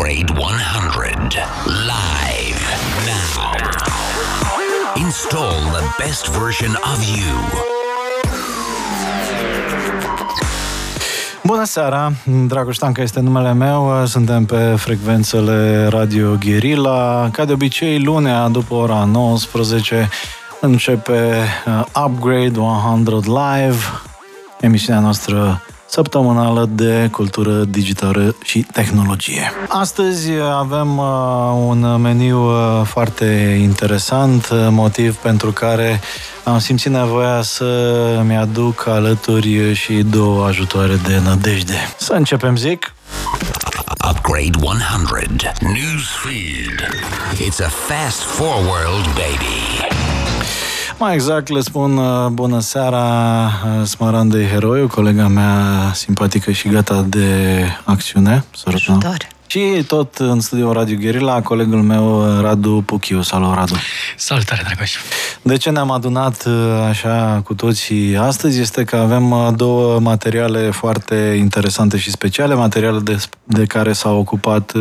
UPGRADE 100 live now. Install the best version of you. Bună seara, Dragoș Stanca este numele meu, suntem pe frecvențele Radio Guerilla. Ca de obicei, lunea după ora 19 începe UPGRADE 100 live, emisiunea noastră săptămânală de cultură digitală și tehnologie. Astăzi avem un meniu foarte interesant, motiv pentru care am simțit nevoia să-mi aduc alături și două ajutoare de nădejde. Să începem, zic! UPGRADE 100 Newsfeed. It's a fast forward, baby! Mai exact le spun bună seara Smaranda Heroiu, colega mea simpatică și gata de acțiune. Sărută. Și tot în studioul Radio Guerilla, colegul meu Radu Puchiu. Salut, Radu! Salutare, Dragoș! De ce ne-am adunat așa cu toții astăzi este că avem două materiale foarte interesante și speciale, materiale de care s-au ocupat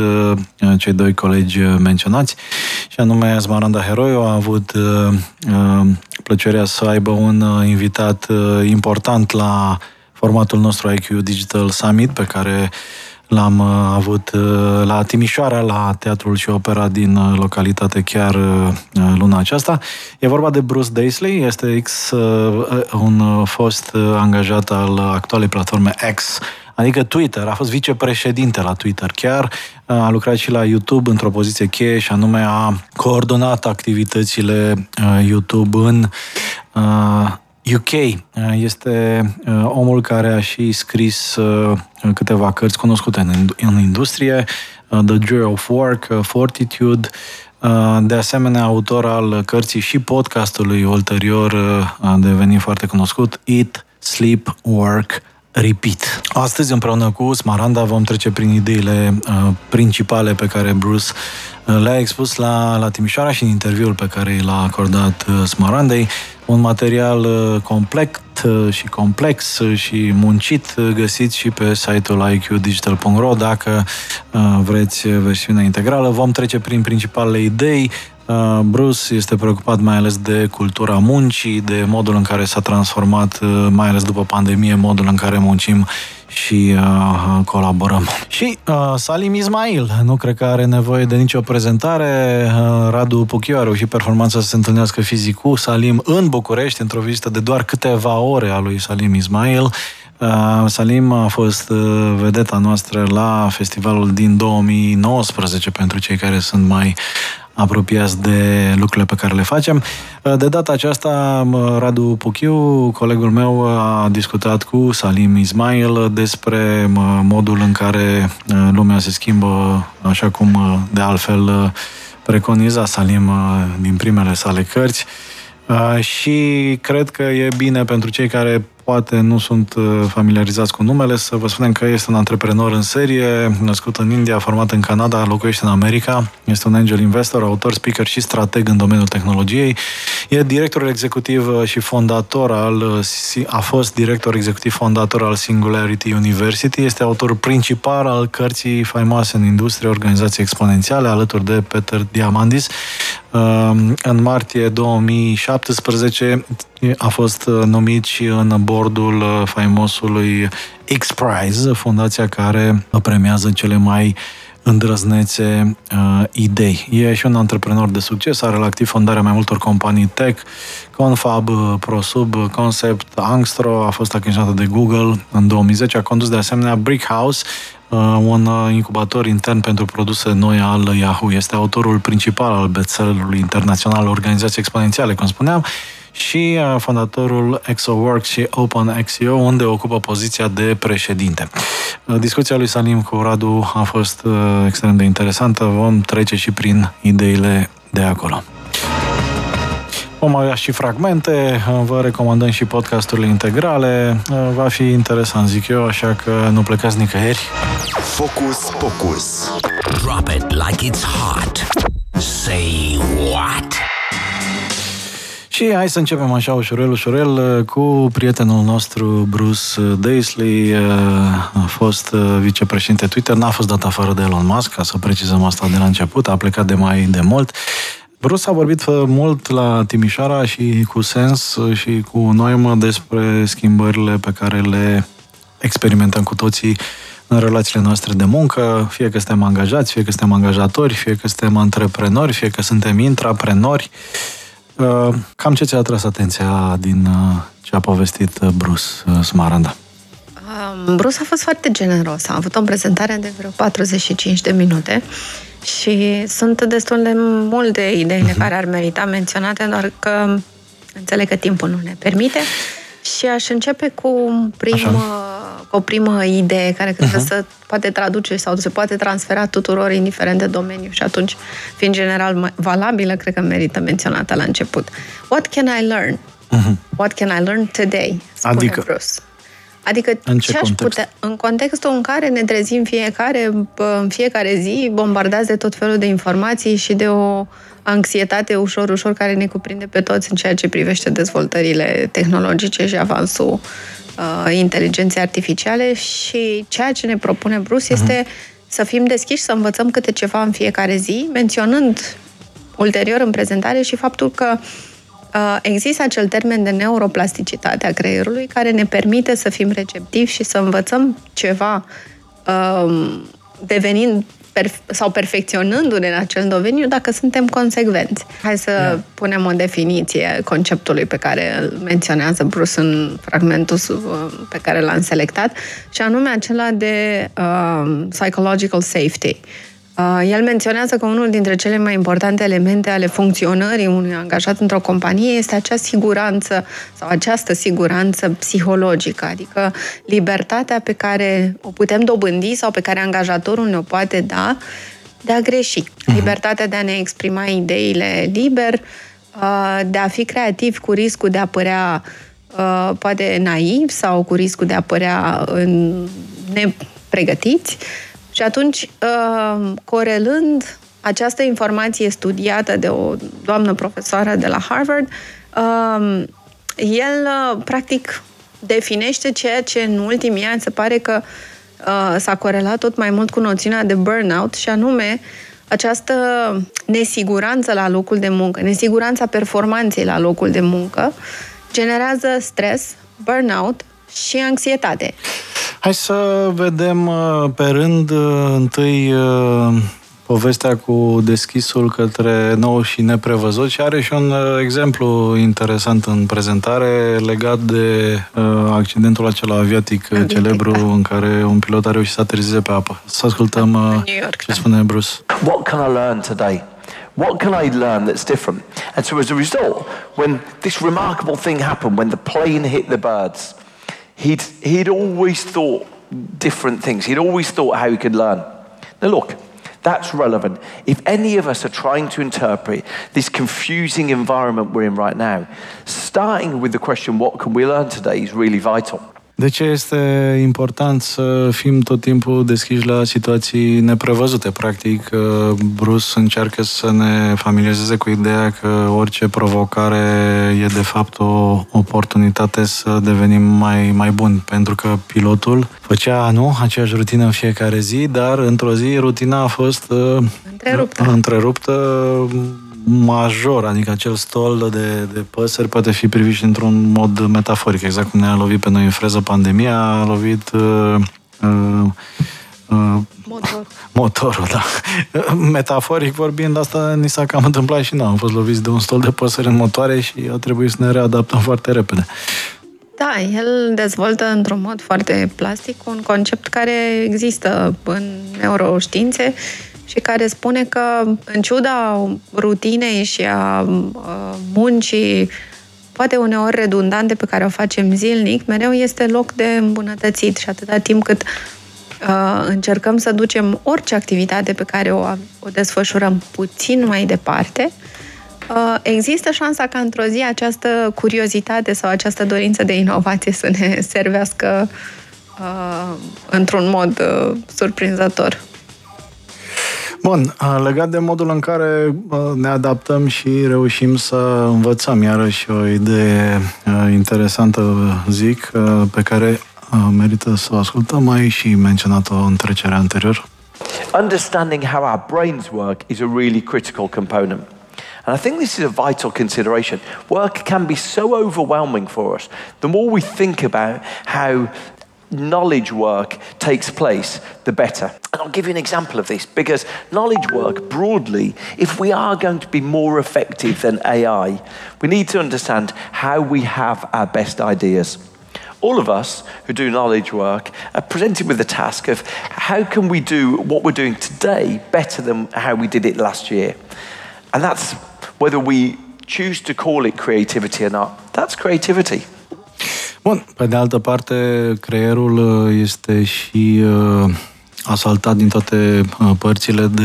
cei doi colegi menționați, și anume Smaranda Heroiu a avut plăcerea să aibă un invitat important la formatul nostru IQ Digital Summit, pe care l-am avut la Timișoara, la Teatrul și Opera din localitate chiar luna aceasta. E vorba de Bruce Daisley, este un fost angajat al actualei platforme X, adică Twitter, a fost vicepreședinte la Twitter chiar, a lucrat și la YouTube într-o poziție cheie și anume a coordonat activitățile YouTube în UK. Este omul care a și scris câteva cărți cunoscute în industrie, The Joy of Work, Fortitude, de asemenea autor al cărții și podcastului ulterior a devenit foarte cunoscut, Eat, Sleep, Work, Repeat. Astăzi, împreună cu Smaranda, vom trece prin ideile principale pe care Bruce le-a expus la Timișoara și în interviul pe care l-a acordat Smarandei. Un material complex și muncit, găsiți și pe site-ul IQdigital.ro dacă vreți versiunea integrală. Vom trece prin principalele idei. Bruce este preocupat mai ales de cultura muncii, de modul în care s-a transformat, mai ales după pandemie, modul în care muncim și colaborăm. Și Salim Ismail, nu cred că are nevoie de nicio prezentare. Radu Puchiu a reușit performanța să se întâlnească fizic cu Salim în București, într-o vizită de doar câteva ore a lui Salim Ismail. Salim a fost vedeta noastră la festivalul din 2019, pentru cei care sunt mai apropiați de lucrurile pe care le facem. De data aceasta, Radu Puchiu, colegul meu, a discutat cu Salim Ismail despre modul în care lumea se schimbă, așa cum de altfel preconiza Salim din primele sale cărți. Și cred că e bine pentru cei care poate nu sunt familiarizați cu numele să vă spunem că este un antreprenor în serie, născut în India, format în Canada, locuiește în America, este un angel investor, autor, speaker și strateg în domeniul tehnologiei. E director executiv și fondator a fost director executiv fondator al Singularity University, este autorul principal al cărții faimoase în industrie, Organizații Exponențiale, alături de Peter Diamandis. În martie 2017 a fost numit și în bordul faimosului X-Prize, fundația care premiază cele mai îndrăznețe idei. E și un antreprenor de succes, are la activ fondarea mai multor companii tech, Confab, Prosub, Concept, Angstro, a fost achiziționată de Google în 2010, a condus de asemenea Brick House, un incubator intern pentru produse noi al Yahoo. Este autorul principal al bestsellerului internațional Organizații Exponențiale, cum spuneam, și fondatorul ExoWorks și OpenExO, unde ocupă poziția de președinte. Discuția lui Salim cu Radu a fost extrem de interesantă. Vom trece și prin ideile de acolo. Vom avea și fragmente, vă recomandăm și podcasturile integrale. Va fi interesant, zic eu, așa că nu plecați nicăieri. Focus, focus. Drop it like it's hot. Say what? Și hai să începem așa ușurel, ușurel cu prietenul nostru Bruce Daisley, a fost vicepreședinte Twitter, n-a fost dat afară de Elon Musk, ca să precizăm asta de la început, a plecat de mai de mult. Bruce a vorbit mult la Timișoara și cu sens și cu noimă despre schimbările pe care le experimentăm cu toții în relațiile noastre de muncă, fie că suntem angajați, fie că suntem angajatori, fie că suntem antreprenori, fie că suntem intraprenori. Cam ce ți-a atras atenția din ce a povestit Bruce, Smaranda? Bruce a fost foarte generos. A avut o prezentare de vreo 45 de minute și sunt destul de multe ideile care ar merita menționate, doar că înțeleg că timpul nu ne permite și aș începe cu o primă idee care cred că se poate traduce sau se poate transfera tuturor, indiferent de domeniu, și atunci, fiind general valabilă, cred că merită menționată la început. What can I learn? What can I learn today? Spune Bruce. Adică ce aș putea, în contextul în care ne trezim în fiecare zi, bombardați de tot felul de informații și de o anxietate ușor, ușor care ne cuprinde pe toți în ceea ce privește dezvoltările tehnologice și avansul inteligenței artificiale, și ceea ce ne propune Bruce este să fim deschiși, să învățăm câte ceva în fiecare zi, menționând ulterior în prezentare și faptul că există acel termen de neuroplasticitate a creierului care ne permite să fim receptivi și să învățăm ceva devenind sau perfecționându-ne în acel domeniu dacă suntem consecvenți. Hai să punem o definiție conceptului pe care îl menționează Bruce în fragmentul pe care l-am selectat, și anume acela de psychological safety. El menționează că unul dintre cele mai importante elemente ale funcționării unui angajat într-o companie este această siguranță psihologică, adică libertatea pe care o putem dobândi sau pe care angajatorul ne-o poate da de a greși. Libertatea de a ne exprima ideile liber, de a fi creativ cu riscul de a părea poate naiv sau cu riscul de a părea nepregătiți. Și atunci, corelând această informație studiată de o doamnă profesoară de la Harvard, el, practic, definește ceea ce în ultimii ani se pare că s-a corelat tot mai mult cu noțiunea de burnout, și anume această nesiguranță la locul de muncă, nesiguranța performanței la locul de muncă, generează stres, burnout și anxietate. Hai să vedem pe rând întâi povestea cu deschisul către nou și neprevăzut, și are și un exemplu interesant în prezentare legat de accidentul acela aviatic celebru în care un pilot a reușit să aterizeze pe apă. Să ascultăm ce spune Bruce. What can I learn today? What can I learn that's different? And so as a result, when this remarkable thing happened, when the plane hit the birds, He'd always thought different things. He'd always thought how he could learn. Now look, that's relevant. If any of us are trying to interpret this confusing environment we're in right now, starting with the question, what can we learn today, is really vital. De ce este important să fim tot timpul deschiși la situații neprevăzute? Practic, Bruce încearcă să ne familiarizeze cu ideea că orice provocare e de fapt o oportunitate să devenim mai buni, pentru că pilotul făcea, aceeași rutină în fiecare zi, dar într-o zi rutina a fost întreruptă major, adică acel stol de păsări poate fi privit și într-un mod metaforic, exact cum ne-a lovit pe noi în freză pandemia, a lovit motorul, da. Metaforic vorbind, asta ni s-a cam întâmplat și noi, am fost loviți de un stol de păsări în motoare și a trebuit să ne readaptăm foarte repede. Da, el dezvoltă într-un mod foarte plastic un concept care există în neuroștiințe și care spune că, în ciuda rutinei și a muncii, poate uneori redundante, pe care o facem zilnic, mereu este loc de îmbunătățit, și atâta timp cât încercăm să ducem orice activitate pe care o desfășurăm puțin mai departe, există șansa ca într-o zi această curiozitate sau această dorință de inovație să ne servească într-un mod surprinzător. Bun, legat de modul în care ne adaptăm și reușim să învățăm, iarăși o idee interesantă, zic, pe care merită să o ascultăm, ai și menționat-o în trecerea anterior. Understanding how our brains work is a really critical component. And I think this is a vital consideration. Work can be so overwhelming for us. The more we think about how knowledge work takes place, the better. And I'll give you an example of this, because knowledge work broadly, if we are going to be more effective than AI, we need to understand how we have our best ideas. All of us who do knowledge work are presented with the task of how can we do what we're doing today better than how we did it last year? And that's whether we choose to call it creativity or not. That's creativity. Bun, pe de altă parte, creierul este și asaltat din toate părțile de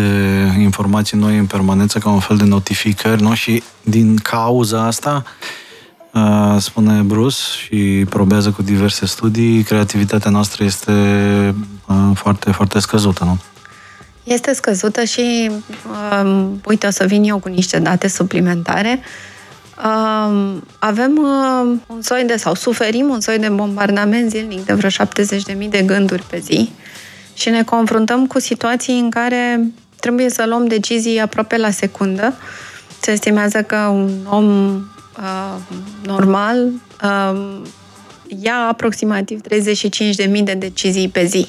informații noi în permanență, ca un fel de notificări, nu? Și din cauza asta, spune Bruce și probează cu diverse studii, creativitatea noastră este foarte, foarte scăzută, nu? Este scăzută și, uite, o să vin eu cu niște date suplimentare. Avem un soi de, sau suferim un soi de bombardament zilnic de vreo 70.000 de gânduri pe zi și ne confruntăm cu situații în care trebuie să luăm decizii aproape la secundă. Se estimează că un om normal ia aproximativ 35.000 de decizii pe zi.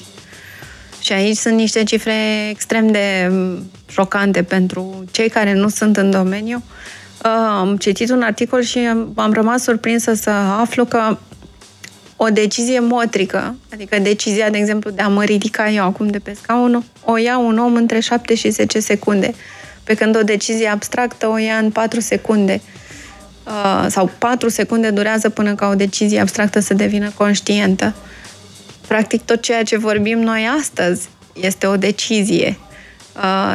Și aici sunt niște cifre extrem de șocante pentru cei care nu sunt în domeniu. Am citit un articol și am rămas surprinsă să aflu că o decizie motrică, adică decizia, de exemplu, de a mă ridica eu acum de pe scaun, o ia un om între 7 și 10 secunde, pe când o decizie abstractă o ia în 4 secunde. Sau 4 secunde durează până ca o decizie abstractă să devină conștientă. Practic tot ceea ce vorbim noi astăzi este o decizie.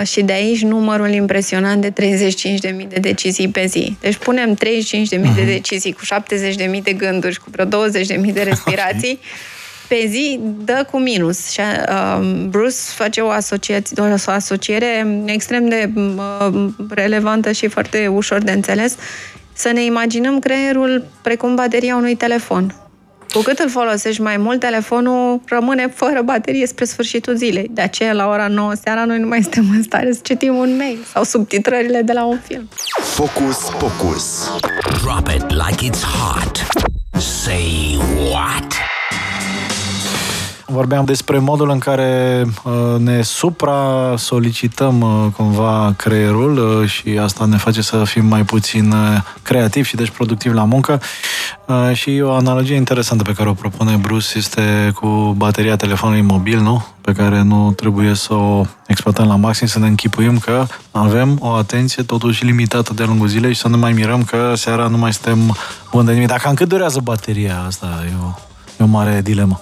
Și de aici numărul impresionant de 35.000 de decizii pe zi. Deci punem 35.000 de decizii cu 70.000 de gânduri și cu vreo 20.000 de respirații pe zi, dă cu minus. Și Bruce face o asociere extrem de relevantă și foarte ușor de înțeles. Să ne imaginăm creierul precum bateria unui telefon. Cu cât îl folosești mai mult, telefonul rămâne fără baterie spre sfârșitul zilei. De aceea, la ora 9 seara, noi nu mai suntem în stare să citim un mail sau subtitrările de la un film. Focus, focus. Drop it like it's hot. Say what? Vorbeam despre modul în care ne supra-solicităm cumva creierul și asta ne face să fim mai puțin creativi și deci productivi la muncă. Și o analogie interesantă pe care o propune Bruce este cu bateria telefonului mobil, nu? Pe care nu trebuie să o exploatăm la maxim, să ne închipuim că avem o atenție totuși limitată de-a lungul zilei și să nu mai mirăm că seara nu mai suntem buni de nimic. Dar cam cât durează bateria asta? E o mare dilemă.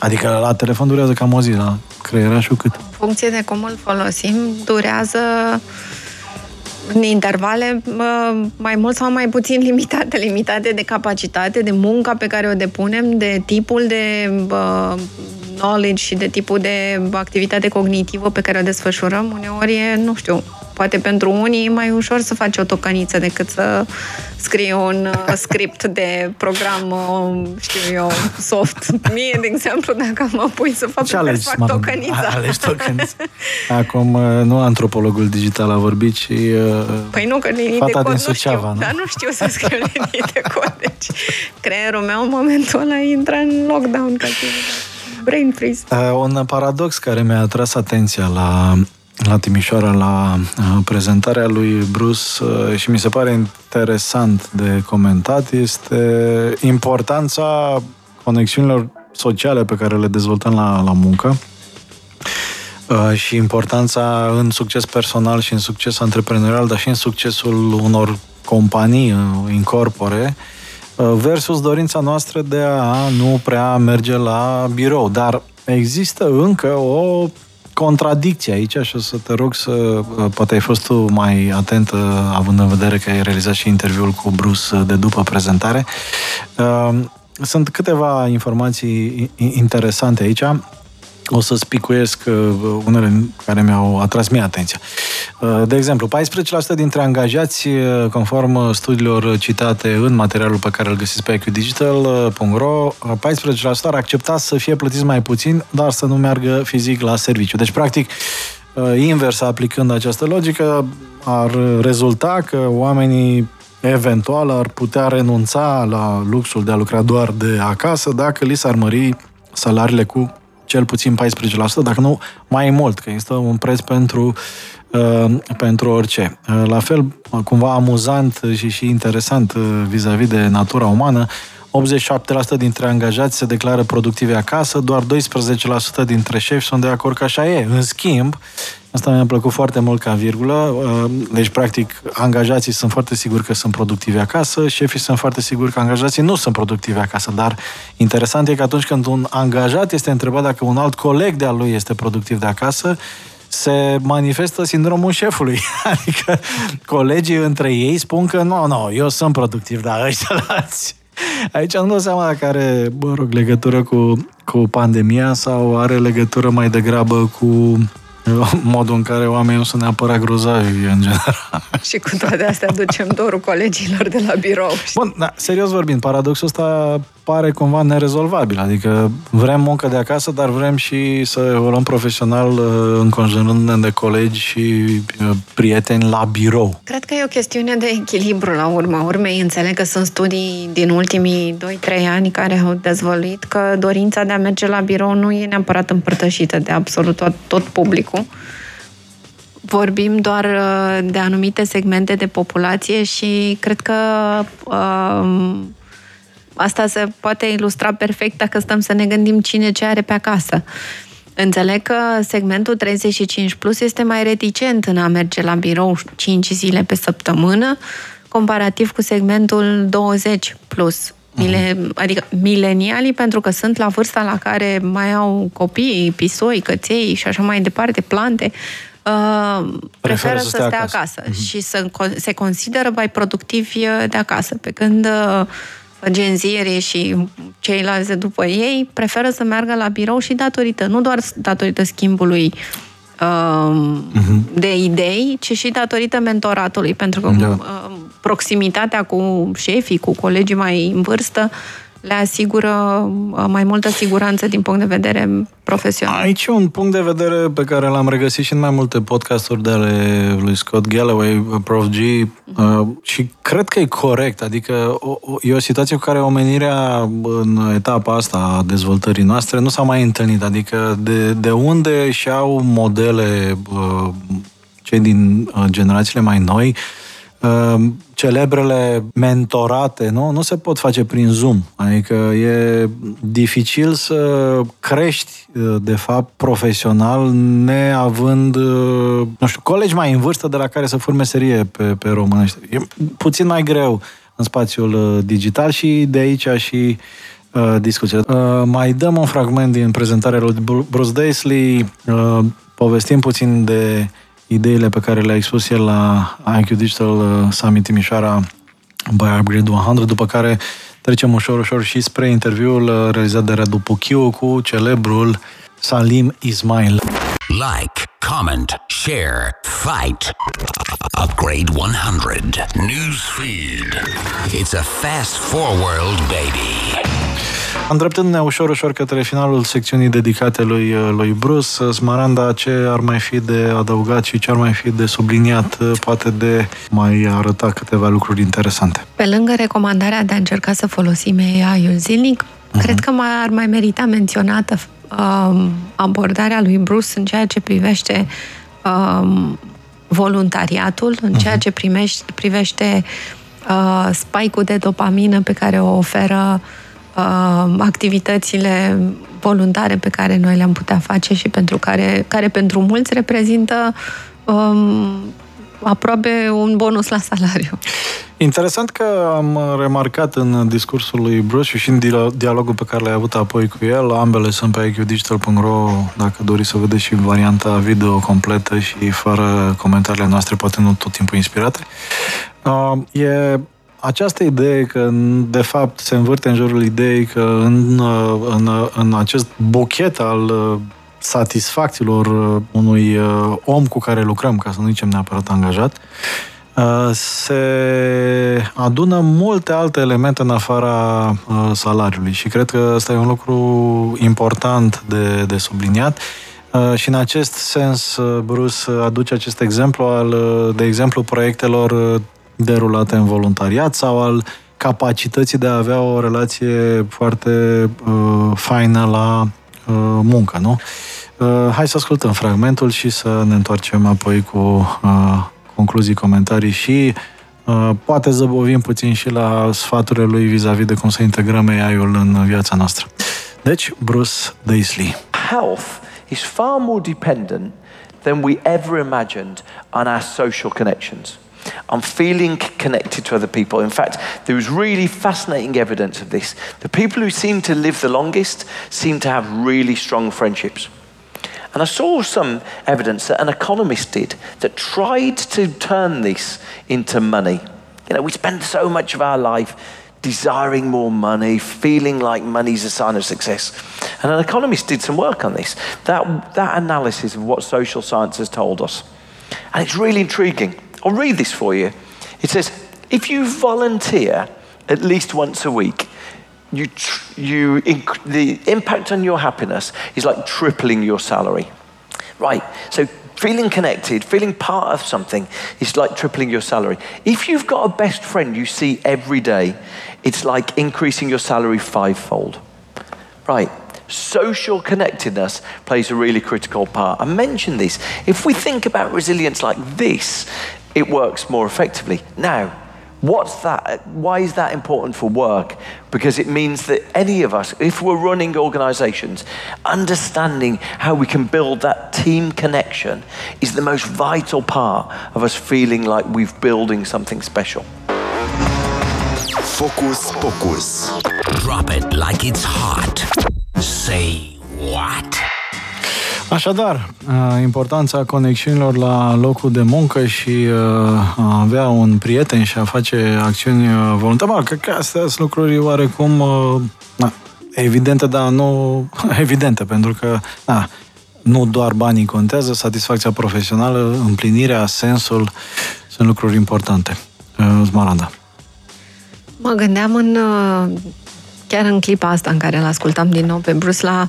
Adică la telefon durează cam o zi, la creierașul cât? În funcție de cum îl folosim, durează în intervale mai mult sau mai puțin limitate de capacitate, de munca pe care o depunem, de tipul de knowledge și de tipul de activitate cognitivă pe care o desfășurăm. Uneori e, nu știu, poate pentru unii e mai ușor să faci o tocăniță decât să scrii un script de program, știu eu, soft. Mie, de exemplu, dacă mă pui să fac, fac tocănița. Alegi tocăniță. Acum, nu antropologul digital a vorbit, ci păi nu, că linii de cod Suceava, nu știu, nu? Dar nu știu să scriu linii de cod. Deci, creierul meu în momentul ăla intră în lockdown, ca brain freeze. Un paradox care mi-a atras atenția la Timișoara, la prezentarea lui Bruce și mi se pare interesant de comentat, este importanța conexiunilor sociale pe care le dezvoltăm la muncă și importanța în succes personal și în succes antreprenorial, dar și în succesul unor companii in corpore, versus dorința noastră de a nu prea merge la birou. Dar există încă o contradicție aici și o să te rog să... Poate ai fost tu mai atent, având în vedere că ai realizat și interviul cu Bruce de după prezentare. Sunt câteva informații interesante aici. o să spicuiesc unele care mi-au atras mie atenția. De exemplu, 14% dintre angajați, conform studiilor citate în materialul pe care îl găsiți pe IQdigital.ro, 14% ar accepta să fie plătiți mai puțin, dar să nu meargă fizic la serviciu. Deci, practic, invers, aplicând această logică, ar rezulta că oamenii eventual ar putea renunța la luxul de a lucra doar de acasă dacă li s-ar mări salariile cu cel puțin 14%, dacă nu mai mult, că există un preț pentru orice. La fel, cumva amuzant și interesant vis-a-vis de natura umană, 87% dintre angajați se declară productivi acasă, doar 12% dintre șefi sunt de acord că așa e. În schimb, asta mi-a plăcut foarte mult ca virgulă, deci practic angajații sunt foarte siguri că sunt productivi acasă, șefii sunt foarte siguri că angajații nu sunt productivi acasă, dar interesant e că atunci când un angajat este întrebat dacă un alt coleg de-al lui este productiv de acasă, se manifestă sindromul șefului. Adică colegii între ei spun că nu, eu sunt productiv, dar ăștia alții. Aici nu dau seama dacă are, legătură cu pandemia sau are legătură mai degrabă cu modul în care oamenii nu sunt neapărat grozavi, în general. Și cu toate astea ducem dorul colegilor de la birou. Bun, da, serios vorbind, paradoxul ăsta pare cumva nerezolvabil. Adică vrem muncă de acasă, dar vrem și să evoluăm profesional înconjurându-ne de colegi și prieteni la birou. Cred că e o chestiune de echilibru la urma urmei. Înțeleg că sunt studii din ultimii 2-3 ani care au dezvăluit că dorința de a merge la birou nu e neapărat împărtășită de absolut tot publicul. Vorbim doar de anumite segmente de populație și cred că asta se poate ilustra perfect dacă stăm să ne gândim cine ce are pe acasă. Înțeleg că segmentul 35 plus este mai reticent în a merge la birou 5 zile pe săptămână, comparativ cu segmentul 20 plus. Adică milenialii, pentru că sunt la vârsta la care mai au copii, pisoi, căței și așa mai departe, plante, preferă să stea acasă și să se consideră mai productivi de acasă, pe când genzierii și ceilalți după ei preferă să meargă la birou și nu doar datorită schimbului de idei, ci și datorită mentoratului, pentru că proximitatea cu șefii, cu colegii mai în vârstă, le asigură mai multă siguranță din punct de vedere profesional. Aici e un punct de vedere pe care l-am regăsit și în mai multe podcasturi de ale lui Scott Galloway, Prof. G, și cred că e corect, adică e o situație cu care omenirea în etapa asta a dezvoltării noastre nu s-a mai întâlnit, adică de unde și-au modele cei din generațiile mai noi, celebrele mentorate, nu se pot face prin Zoom. Adică e dificil să crești, de fapt, profesional, neavând, colegi mai în vârstă de la care să furi meserie pe românește. E puțin mai greu în spațiul digital și de aici și discuțiile. Mai dăm un fragment din prezentarea lui Bruce Daisley, povestim puțin de ideile pe care le-a expus el la IQ Digital Summit Timișoara by UPGRADE 100, după care trecem ușor și spre interviul realizat de Radu Puchiu cu celebrul Salim Ismail. Like, comment, share, fight. UPGRADE 100 News Feed. It's a fast forward baby. Îndreptându-ne ușor către finalul secțiunii dedicate lui Bruce, Smaranda, ce ar mai fi de adăugat și ce ar mai fi de subliniat, poate de mai arăta câteva lucruri interesante? Pe lângă recomandarea de a încerca să folosim AI-ul zilnic, cred că ar mai merita menționată abordarea lui Bruce în ceea ce privește voluntariatul, în ceea ce privește spike-ul de dopamină pe care o oferă activitățile voluntare pe care noi le-am putea face și pentru care pentru mulți reprezintă aproape un bonus la salariu. Interesant că am remarcat în discursul lui Bruce și în dialogul pe care l-ai avut apoi cu el, ambele sunt pe IQdigital.ro, dacă doriți să vedeți și varianta video completă și fără comentariile noastre, poate nu tot timpul inspirate. Această idee că, de fapt, se învârte în jurul ideii că în acest buchet al satisfacțiilor unui om cu care lucrăm, ca să nu zicem neapărat angajat, se adună multe alte elemente în afara salariului și cred că ăsta e un lucru important de subliniat. Și în acest sens, Bruce aduce acest exemplu al, de exemplu, proiectelor derulate în voluntariat sau al capacității de a avea o relație foarte faină la muncă, nu? Hai să ascultăm fragmentul și să ne întoarcem apoi cu concluzii, comentarii și poate zăbovim puțin și la sfaturile lui vis-a-vis de cum să integrăm AI-ul în viața noastră. Deci, Bruce Daisley. Health is far more dependent than we ever imagined on our social connections. I'm feeling connected to other people. In fact, there is really fascinating evidence of this. The people who seem to live the longest seem to have really strong friendships. And I saw some evidence that an economist did that tried to turn this into money. You know, we spend so much of our life desiring more money, feeling like money's a sign of success. And an economist did some work on this, that analysis of what social science has told us. And it's really intriguing. I'll read this for you. It says, if you volunteer at least once a week, the impact on your happiness is like tripling your salary. Right, so feeling connected, feeling part of something is like tripling your salary. If you've got a best friend you see every day, it's like increasing your salary fivefold. Right. Social connectedness plays a really critical part. I mentioned this. If we think about resilience like this, it works more effectively. Now, what's that? Why is that important for work? Because it means that any of us, if we're running organizations, understanding how we can build that team connection is the most vital part of us feeling like we're building something special. Focus, focus. Drop it like it's hot. Say what? Așadar, importanța conexiunilor la locul de muncă și a avea un prieten și a face acțiuni voluntare, că astea sunt lucruri oarecum evidente, dar nu evidente, pentru că nu doar banii contează, satisfacția profesională, împlinirea, sensul, sunt lucruri importante. Smaranda. Mă gândeam chiar în clipa asta în care îl ascultam din nou pe Bruce la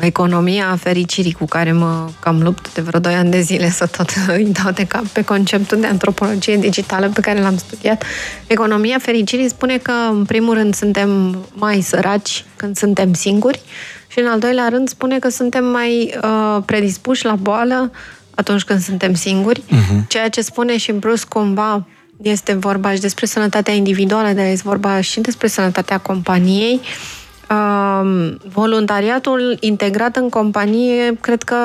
economia fericirii cu care mă cam lupt de vreo 2 ani de zile să tot îi dau de cap pe conceptul de antropologie digitală pe care l-am studiat. Economia fericirii spune că în primul rând suntem mai săraci când suntem singuri și în al doilea rând spune că suntem mai predispuși la boală atunci când suntem singuri, ceea ce spune și Bruce cumva. Este vorba și despre sănătatea individuală, dar este vorba și despre sănătatea companiei. Voluntariatul integrat în companie, cred că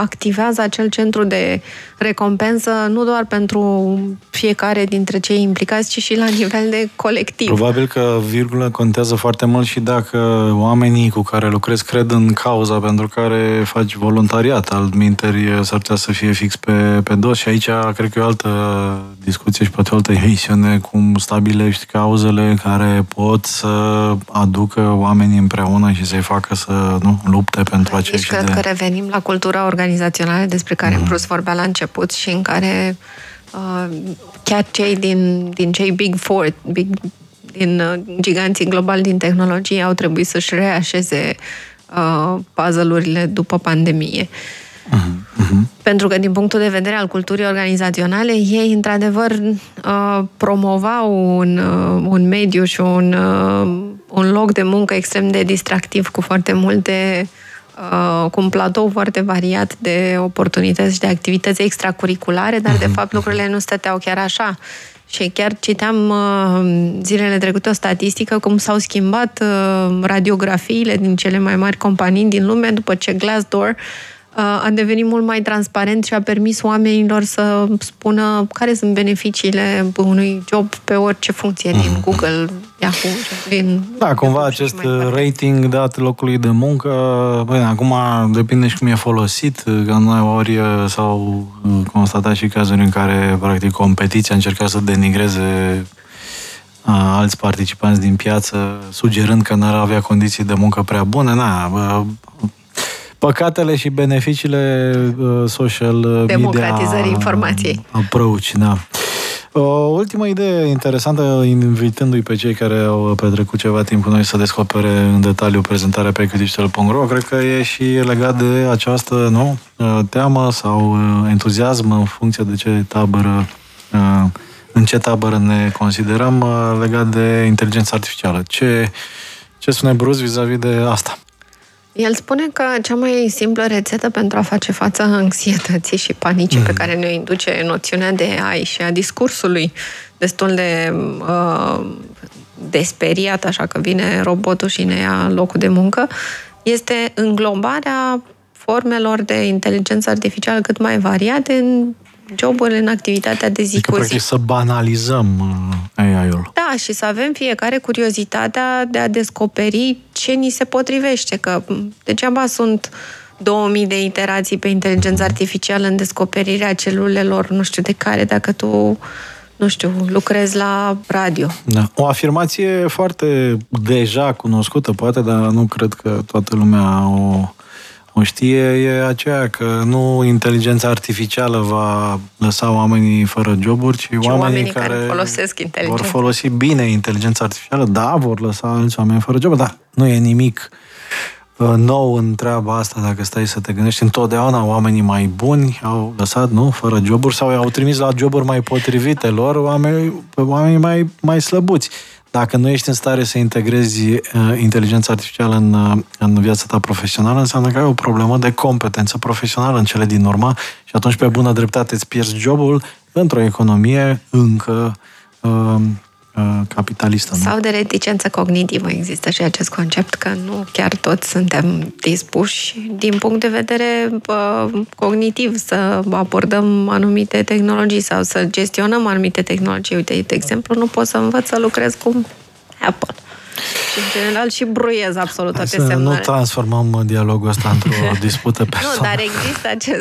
activează acel centru de recompensă nu doar pentru fiecare dintre cei implicați, ci și la nivel de colectiv. Probabil că virgulă contează foarte mult și dacă oamenii cu care lucrezi cred în cauza pentru care faci voluntariat. Altminteri s-ar putea să fie fix pe dos și aici cred că e o altă discuție și poate o altă emisiune cum stabilești cauzele care pot să aducă oamenii împreună și să-i facă să lupte pentru acești. Deci cred că revenim la cultura organizațională despre care Bruce vorbea la început și în care chiar cei din cei Big Four, din giganții globali din tehnologie au trebuit să-și reașeze puzzle-urile după pandemie. Pentru că din punctul de vedere al culturii organizaționale, ei într-adevăr promovau un mediu și un loc de muncă extrem de distractiv cu foarte multe cu un platou foarte variat de oportunități și de activități extracurriculare, dar de fapt lucrurile nu stăteau chiar așa. Și chiar citeam zilele trecute o statistică cum s-au schimbat radiografiile din cele mai mari companii din lume după ce Glassdoor a devenit mult mai transparent și a permis oamenilor să spună care sunt beneficiile unui job pe orice funcție din Google, Yahoo, din... Da, cumva acest rating dat locului de muncă, bine, acum depinde și cum e folosit, că noi ori s-au constatat și cazuri în care, practic, competiția încerca să denigreze alți participanți din piață, sugerând că n-ar avea condiții de muncă prea bune, Păcatele și beneficiile social media. Democratizării informației. Approach, da. O ultimă idee interesantă, invitându-i pe cei care au petrecut ceva timp cu noi să descopere în detaliu prezentarea pe IQdigital.ro, cred că e și legat de această, nu, teamă sau entuziasm în funcție de ce tabără, în ce tabără ne considerăm, legat de inteligența artificială. Ce spune Bruce vis-a-vis de asta? El spune că cea mai simplă rețetă pentru a face față anxietății și panicii pe care ne-o induce noțiunea de AI și a discursului destul de desperiat, așa că vine robotul și ne ia locul de muncă, este înglobarea formelor de inteligență artificială cât mai variate în joburile, în activitatea de zi cu zi. Practic să banalizăm AI-ul. Da, și să avem fiecare curiozitatea de a descoperi ce ni se potrivește, că degeaba sunt 2000 de iterații pe inteligența artificială în descoperirea celulelor, nu știu de care, dacă tu, nu știu, lucrezi la radio. Da. O afirmație foarte deja cunoscută, poate, dar nu cred că toată lumea o știe, e aceea că nu inteligența artificială va lăsa oamenii fără joburi, ci oamenii care folosesc vor folosi bine inteligența artificială, da, vor lăsa alți oameni fără joburi, dar nu e nimic nou în treaba asta, dacă stai să te gândești. Întotdeauna oamenii mai buni au lăsat, nu, fără joburi sau i-au trimis la joburi mai potrivite lor, oamenii mai slăbuți. Dacă nu ești în stare să integrezi inteligența artificială în viața ta profesională, înseamnă că ai o problemă de competență profesională în cele din urmă și atunci, pe bună dreptate, îți pierzi jobul într-o economie încă capitalistă. Nu? Sau de reticență cognitivă. Există și acest concept că nu chiar toți suntem dispuși din punct de vedere cognitiv să abordăm anumite tehnologii sau să gestionăm anumite tehnologii. Uite, de exemplu, nu pot să învăț să lucrez cu Apple. Și, în general, și bruiez absolut toate semnele. Nu transformăm dialogul ăsta într-o dispută personală. Nu, dar există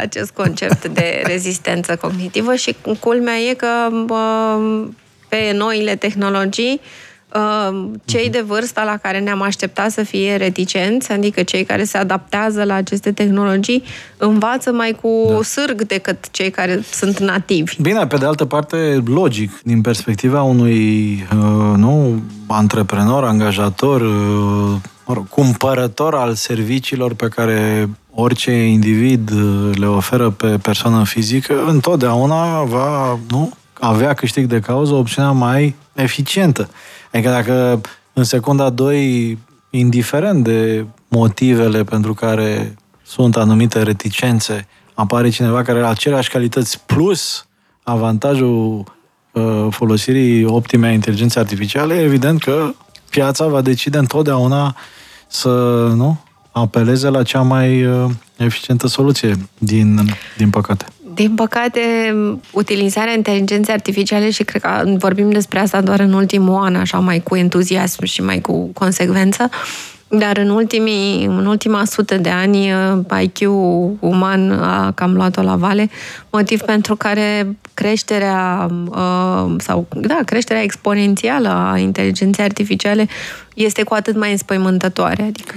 acest concept de rezistență cognitivă și culmea e că pe noile tehnologii, cei de vârsta la care ne-am așteptat să fie reticenți, adică cei care se adaptează la aceste tehnologii, învață mai cu sârg decât cei care sunt nativi. Bine, pe de altă parte, logic, din perspectiva unui antreprenor, angajator, cumpărător al serviciilor pe care orice individ le oferă pe persoană fizică, întotdeauna va, nu, avea câștig de cauză opțiunea mai eficientă. Adică dacă în secunda 2, indiferent de motivele pentru care sunt anumite reticențe, apare cineva care are aceleași calități plus avantajul folosirii optime a inteligenței artificiale, evident că piața va decide întotdeauna să, nu, apeleze la cea mai eficientă soluție, din păcate. Din păcate, utilizarea inteligenței artificiale, și cred că vorbim despre asta doar în ultimul an, așa mai cu entuziasm și mai cu consecvență, dar în ultima 100 de ani IQ uman a cam luat-o la vale, motiv pentru care creșterea exponențială a inteligenței artificiale este cu atât mai înspăimântătoare. Adică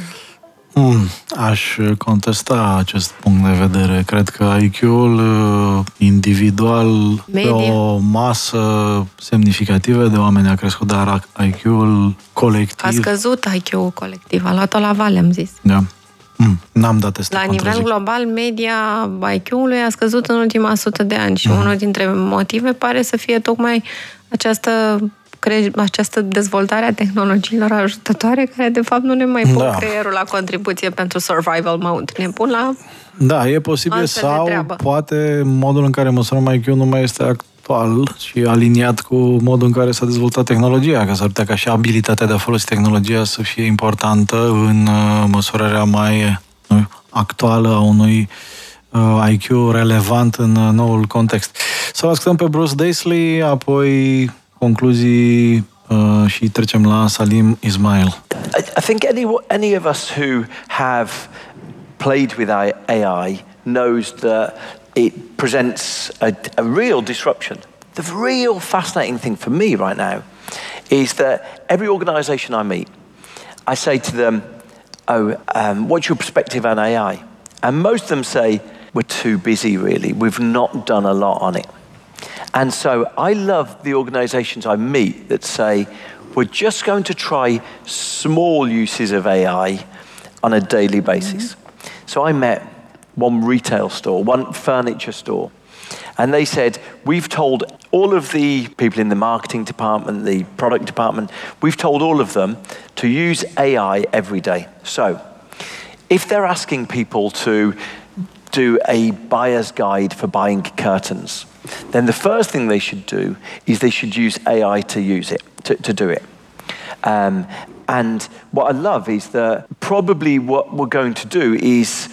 aș contesta acest punct de vedere. Cred că IQ-ul individual pe o masă semnificativă de oameni a crescut, dar IQ-ul colectiv... A scăzut IQ-ul colectiv, a luat-o la vale, am zis. Da. N-am dat este contrazic. La nivel global, media IQ-ului a scăzut în ultima 100 de ani și unul dintre motive pare să fie tocmai această dezvoltare a tehnologiilor ajutătoare, care de fapt nu ne mai pun creierul la contribuție pentru survival mode. Ne pun la... Da, e posibil, sau poate modul în care măsurăm IQ nu mai este actual și aliniat cu modul în care s-a dezvoltat tehnologia, că s-ar putea ca și abilitatea de a folosi tehnologia să fie importantă în măsurarea mai actuală a unui IQ relevant în noul context. Să ascultăm pe Bruce Daisley, apoi concluzii și trecem la Salim Ismail. I think any of us who have played with AI knows that it presents a real disruption. The real fascinating thing for me right now is that every organisation I meet, I say to them, what's your perspective on AI? And most of them say, we're too busy, really. We've not done a lot on it. And so I love the organizations I meet that say, we're just going to try small uses of AI on a daily basis. Mm-hmm. So I met one retail store, one furniture store, and they said, we've told all of the people in the marketing department, the product department, we've told all of them to use AI every day. So if they're asking people to do a buyer's guide for buying curtains, then the first thing they should do is they should use AI to use it, to do it. And what I love is that probably what we're going to do is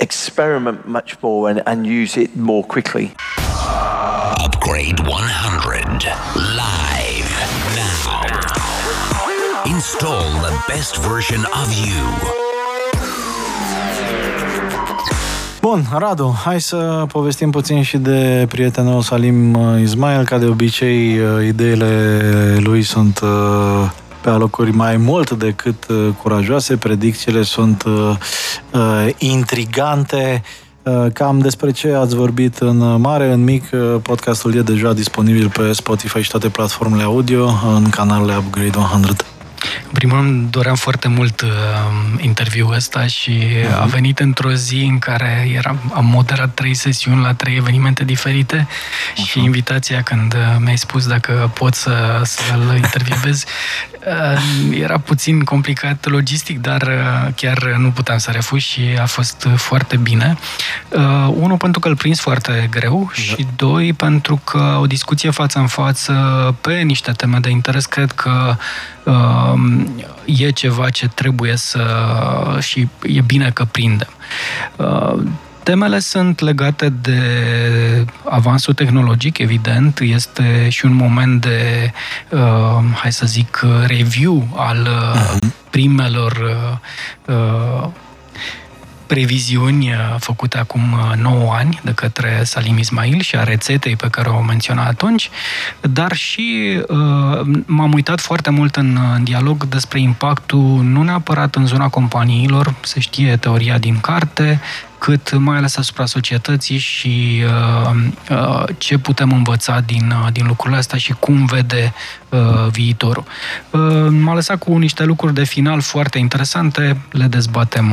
experiment much more and use it more quickly. UPGRADE 100 live now. Install the best version of you. Bun, Radu, hai să povestim puțin și de prietenul Salim Ismail. Ca de obicei, ideile lui sunt pe alocuri mai mult decât curajoase, predicțiile sunt intrigante. Cam despre ce ați vorbit în mare, în mic, podcastul e deja disponibil pe Spotify și toate platformele audio, în canalele UPGRADE 100. În primul rând, doream foarte mult interviul ăsta și a venit într-o zi în care am moderat 3 sesiuni la 3 evenimente diferite și invitația, când mi-ai spus dacă pot să-l intervievez, era puțin complicat logistic, dar chiar nu puteam să refuz și a fost foarte bine. Unul, pentru că îl prins foarte greu și doi, pentru că o discuție față în față pe niște teme de interes, cred că e ceva ce trebuie să... și e bine că prindem. Temele sunt legate de avansul tehnologic, evident, este și un moment de, hai să zic, review al primelor previziuni făcute acum 9 ani de către Salim Ismail și a rețetei pe care o menționa atunci, dar și m-am uitat foarte mult în dialog despre impactul nu neapărat în zona companiilor, se știe teoria din carte, cât mai ales asupra societății și ce putem învăța din lucrurile astea și cum vede viitorul. M-a lăsat cu niște lucruri de final foarte interesante, le dezbatem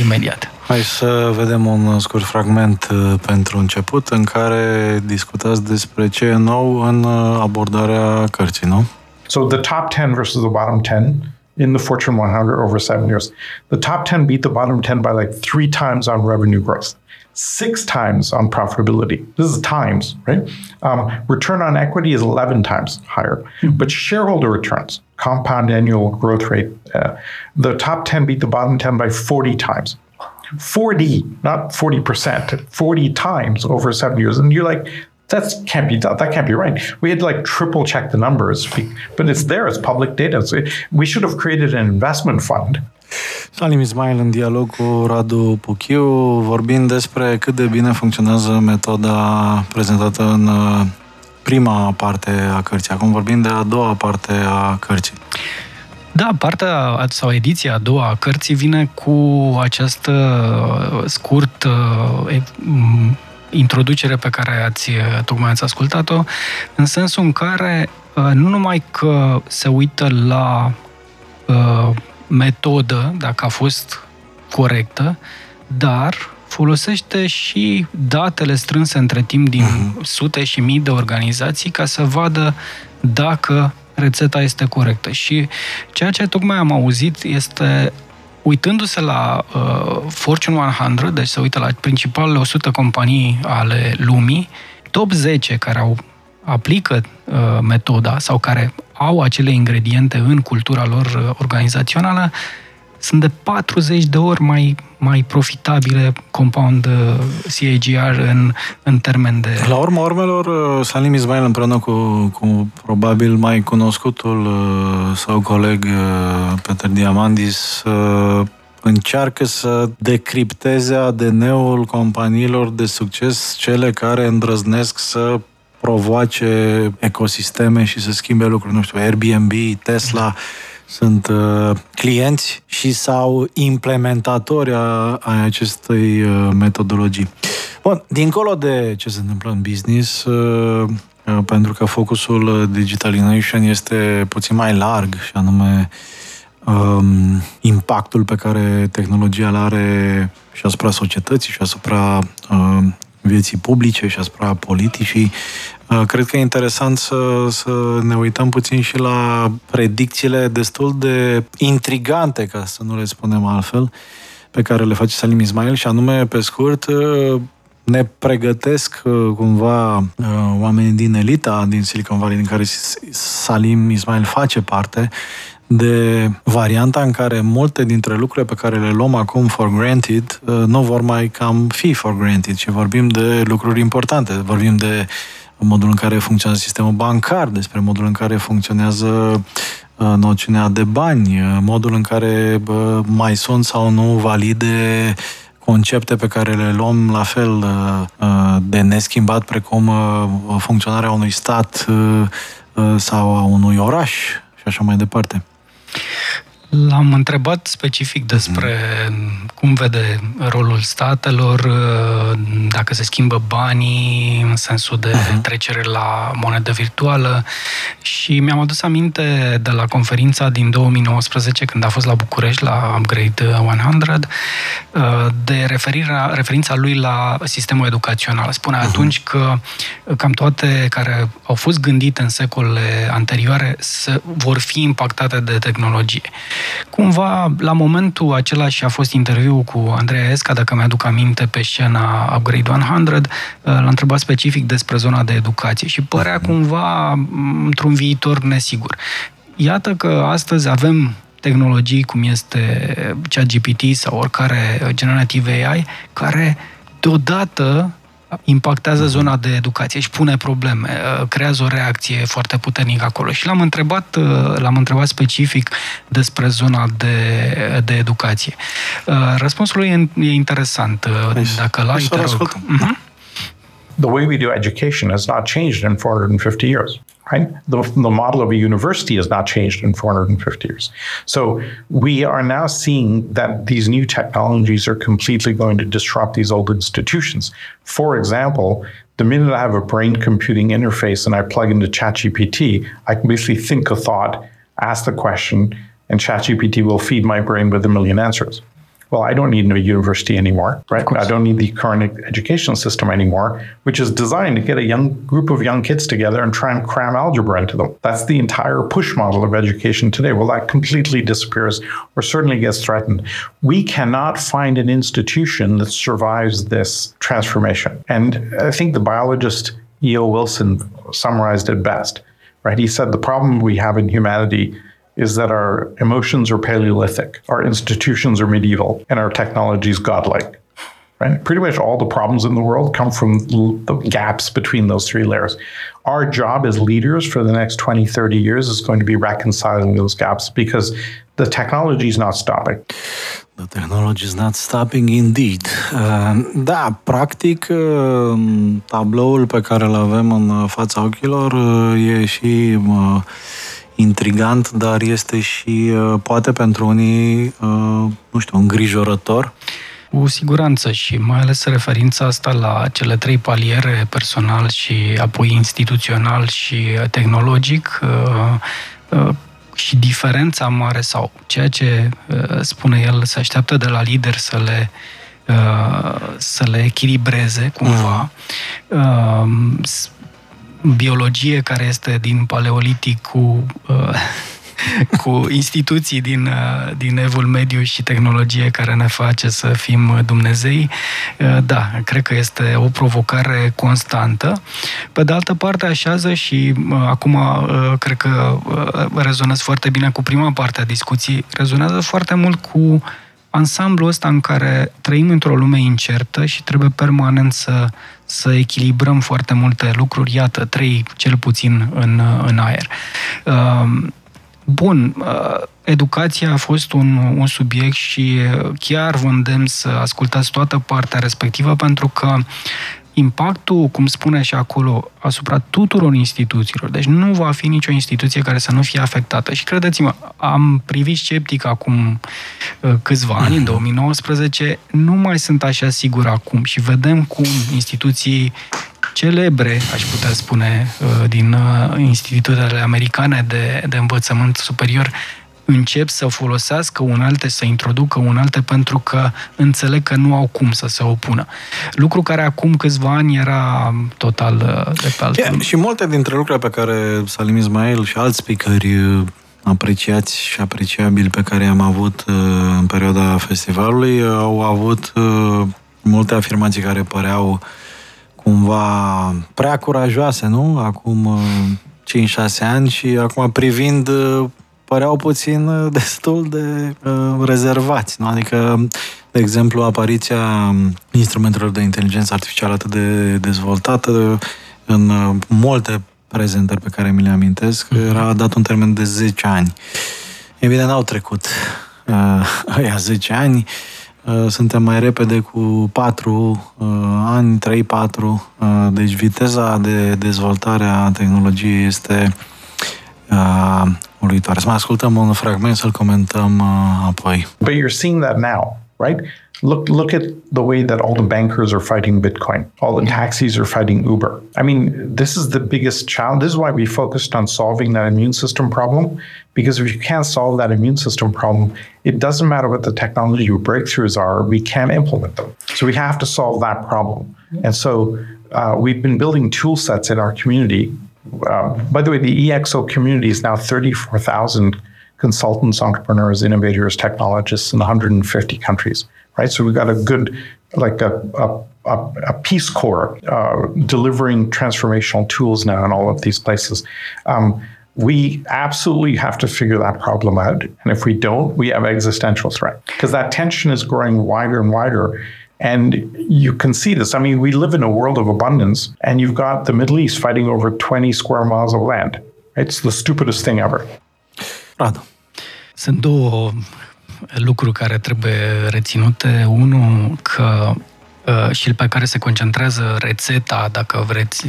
imediat. Hai să vedem un scurt fragment pentru început în care discutați despre ce e nou în abordarea cărții, nu? So the top 10 versus the bottom 10. In the Fortune 100 over 7 years. The top 10 beat the bottom 10 by like 3 times on revenue growth, 6 times on profitability. This is times, right? Return on equity is 11 times higher. But shareholder returns, compound annual growth rate, the top 10 beat the bottom 10 by 40 times. 40, not 40%, 40 times over 7 years. And you're like, that can't be done. That can't be right. We had to like triple check the numbers, but it's there. It's public data. So we should have created an investment fund. Salim Ismail în dialog cu Radu Puchiu, vorbind despre cât de bine funcționează metoda prezentată în prima parte a cărții. Acum vorbim de a doua parte a cărții. Da, partea sau ediția a doua a cărții vine cu această scurtă introducere pe care tocmai ați ascultat-o, în sensul în care nu numai că se uită la metodă, dacă a fost corectă, dar folosește și datele strânse între timp din sute și mii de organizații ca să vadă dacă rețeta este corectă. Și ceea ce tocmai am auzit este, uitându-se la Fortune 100, deci se uită la principalele 100 companii ale lumii, top 10 care aplică metoda sau care au acele ingrediente în cultura lor organizațională, sunt de 40 de ori mai profitabile compound CAGR în termen de... La urma urmelor, Salim Ismail, împreună cu probabil mai cunoscutul sau coleg Peter Diamandis, încearcă să decripteze ADN-ul companiilor de succes, cele care îndrăznesc să provoace ecosisteme și să schimbe lucruri. Nu știu, Airbnb, Tesla... sunt clienți și sau implementatori ai acestei metodologii. Bun, dincolo de ce se întâmplă în business, pentru că focusul Digital Innovation este puțin mai larg, și anume impactul pe care tehnologia îl are și asupra societății, și asupra vieții publice, și asupra politicii. Cred că e interesant să ne uităm puțin și la predicțiile destul de intrigante, ca să nu le spunem altfel, pe care le face Salim Ismail, și anume, pe scurt, ne pregătesc cumva oamenii din elita, din Silicon Valley, din care Salim Ismail face parte, de varianta în care multe dintre lucrurile pe care le luăm acum for granted nu vor mai cam fi for granted, ci vorbim de lucruri importante. Vorbim de modul în care funcționează sistemul bancar, despre modul în care funcționează noțiunea de bani, modul în care mai sunt sau nu valide concepte pe care le luăm la fel de neschimbat, precum funcționarea unui stat sau a unui oraș și așa mai departe. L-am întrebat specific despre cum vede rolul statelor, dacă se schimbă banii în sensul de trecere la monedă virtuală, și mi-am adus aminte de la conferința din 2019, când a fost la București, la UPGRADE 100, de referința lui la sistemul educațional. Spunea atunci că cam toate care au fost gândite în secolele anterioare vor fi impactate de tehnologie. Cumva, la momentul acela, și a fost interviu cu Andreea Esca, dacă mi-aduc aminte, pe scena UPGRADE 100, l-a întrebat specific despre zona de educație și părea cumva într-un viitor nesigur. Iată că astăzi avem tehnologii cum este ChatGPT sau oricare generative AI, care deodată impactează zona de educație, își pune probleme, creează o reacție foarte puternică acolo. Și l-am întrebat specific despre zona de educație. Răspunsul lui e interesant. Dacă l-ai, te rog. The way we do education has not changed in 450 years. Right? The model of a university has not changed in 450 years. So we are now seeing that these new technologies are completely going to disrupt these old institutions. For example, the minute I have a brain computing interface and I plug into ChatGPT, I can basically think a thought, ask the question, and ChatGPT will feed my brain with a million answers. Well, I don't need a university anymore, right? I don't need the current educational system anymore, which is designed to get a young group of young kids together and try and cram algebra into them. That's the entire push model of education today. Well, that completely disappears or certainly gets threatened. We cannot find an institution that survives this transformation. And I think the biologist E.O. Wilson summarized it best, right? He said the problem we have in humanity is that our emotions are Paleolithic, our institutions are medieval, and our technology is godlike, right? Pretty much all the problems in the world come from the gaps between those three layers. Our job as leaders for the next 20, 30 years is going to be reconciling those gaps because the technology is not stopping. The technology is not stopping indeed. Da, practic, tabloul pe care îl avem în fața ochilor e și intrigant, dar este și, poate pentru unii, nu știu, îngrijorător. Cu siguranță, și mai ales referința asta la cele trei paliere, personal și apoi instituțional și tehnologic, și diferența mare sau ceea ce spune el se așteaptă de la lideri să le echilibreze cumva. Biologie care este din paleolitic cu instituții din evul mediu și tehnologie care ne face să fim Dumnezei. Da, cred că este o provocare constantă. Pe de altă parte, așează și acum cred că rezonează foarte bine cu prima parte a discuției, rezonează foarte mult cu ansamblul ăsta în care trăim într-o lume incertă și trebuie permanent să echilibrăm foarte multe lucruri, iată, trei cel puțin în aer. Bun, educația a fost un subiect și chiar vă îndemn să ascultați toată partea respectivă, pentru că impactul, cum spune și acolo, asupra tuturor instituțiilor. Deci nu va fi nicio instituție care să nu fie afectată. Și credeți-mă, am privit sceptic acum câțiva ani, în 2019, nu mai sunt așa sigur acum și vedem cum instituții celebre, aș putea spune, din institutele americane de învățământ superior, încep să folosească unelte, să introducă unelte pentru că înțeleg că nu au cum să se opună. Lucru care acum câțiva ani era total de pe altul. Și multe dintre lucrurile pe care Salim Ismail și alți speakeri apreciați și apreciabili pe care am avut în perioada festivalului au avut multe afirmații care păreau cumva prea curajoase, nu? Acum 5-6 ani și acum privind păreau puțin destul de rezervați, nu? Adică, de exemplu, apariția instrumentelor de inteligență artificială atât de dezvoltată în multe prezentări pe care mi le amintesc, era dat un termen de 10 ani. Evident, n-au trecut aia 10 ani. Suntem mai repede cu 3-4 deci viteza de dezvoltare a tehnologiei este uluitoare. Să mai ascultăm un fragment, să-l comentăm apoi. But you're seeing that now, right? Look at the way that all the bankers are fighting Bitcoin. All the taxis are fighting Uber. I mean, this is the biggest challenge. This is why we focused on solving that immune system problem. Because if you can't solve that immune system problem, it doesn't matter what the technology breakthroughs are, we can't implement them. So we have to solve that problem. And so we've been building tool sets in our community. By the way, the EXO community is now 34,000 consultants, entrepreneurs, innovators, technologists in 150 countries, right? So we've got a good, like a Peace Corps delivering transformational tools now in all of these places. We absolutely have to figure that problem out. And if we don't, we have existential threat because that tension is growing wider and wider. And you can see this. I mean, we live in a world of abundance, and you've got the Middle East fighting over 20 square miles of land. It's the stupidest thing ever. Radu. Sunt două lucruri care trebuie reținute. Unul, că și pe care se concentrează rețeta, dacă vreți,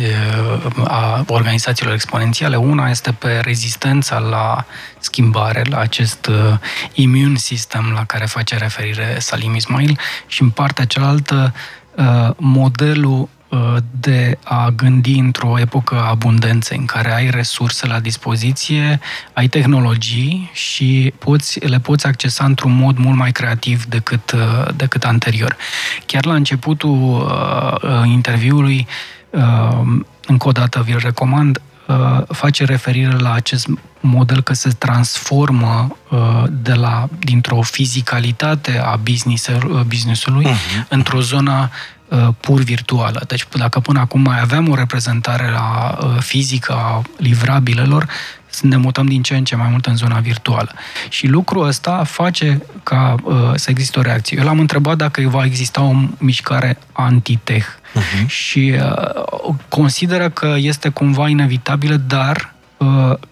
a organizațiilor exponențiale. Una este pe rezistența la schimbare, la acest immune system la care face referire Salim Ismail și în partea cealaltă modelul de a gândi într-o epocă a abundenței, în care ai resurse la dispoziție, ai tehnologii și le poți accesa într-un mod mult mai creativ decât anterior. Chiar la începutul interviului, încă o dată vi-l recomand, face referire la acest model că se transformă dintr-o fizicalitate a business-ului într-o zonă pur virtuală. Deci dacă până acum mai aveam o reprezentare fizică a livrabilelor, ne mutăm din ce în ce mai mult în zona virtuală. Și lucrul ăsta face ca să existe o reacție. Eu l-am întrebat dacă va exista o mișcare antitech și consideră că este cumva inevitabilă, dar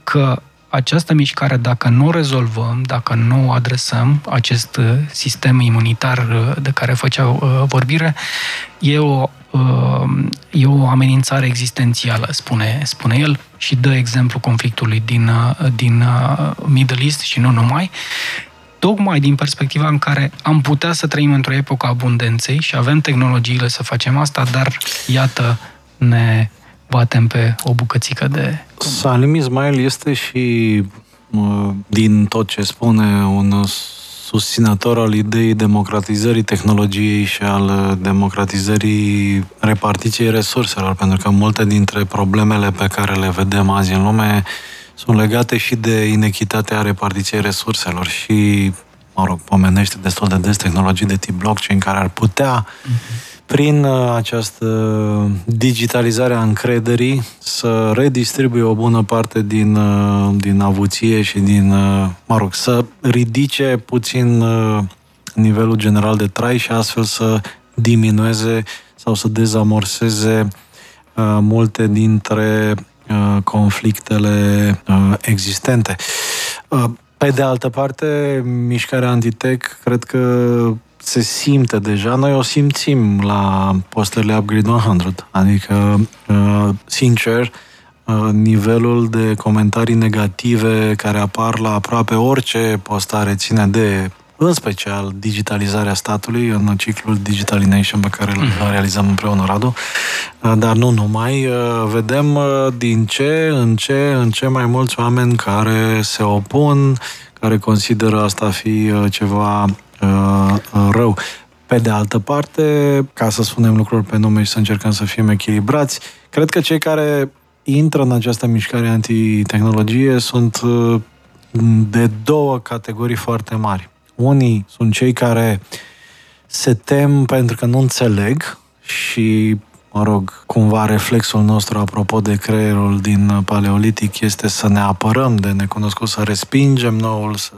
că această mișcare, dacă nu o rezolvăm, dacă nu o adresăm, acest sistem imunitar de care făceau vorbire, e o amenințare existențială, spune el, și dă exemplu conflictului din Middle East și nu numai, tocmai din perspectiva în care am putea să trăim într-o epocă a abundenței și avem tehnologiile să facem asta, dar iată, ne batem pe o bucățică de... Salim Ismail este și, din tot ce spune, un susținător al ideii democratizării tehnologiei și al democratizării repartiției resurselor, pentru că multe dintre problemele pe care le vedem azi în lume sunt legate și de inechitatea repartiției resurselor și, mă rog, pomenește destul de des tehnologii de tip blockchain care ar putea prin această digitalizare a încrederii să redistribuie o bună parte din avuție și să ridice puțin nivelul general de trai și astfel să diminueze sau să dezamorseze multe dintre conflictele existente. Pe de altă parte, mișcarea antitech cred că se simte deja, noi o simțim la postările UPGRADE 100, adică, sincer, nivelul de comentarii negative care apar la aproape orice postare ține de, în special, digitalizarea statului în ciclul Digitalination pe care îl realizăm împreună, Radu, dar nu numai. Vedem din ce în ce, în ce mai mulți oameni care se opun, care consideră asta fi ceva rău. Pe de altă parte, ca să spunem lucruri pe nume și să încercăm să fim echilibrați, cred că cei care intră în această mișcare anti-tehnologie sunt de două categorii foarte mari. Unii sunt cei care se tem pentru că nu înțeleg și, mă rog, cumva reflexul nostru, apropo de creierul din paleolitic, este să ne apărăm de necunoscut, să respingem noul, să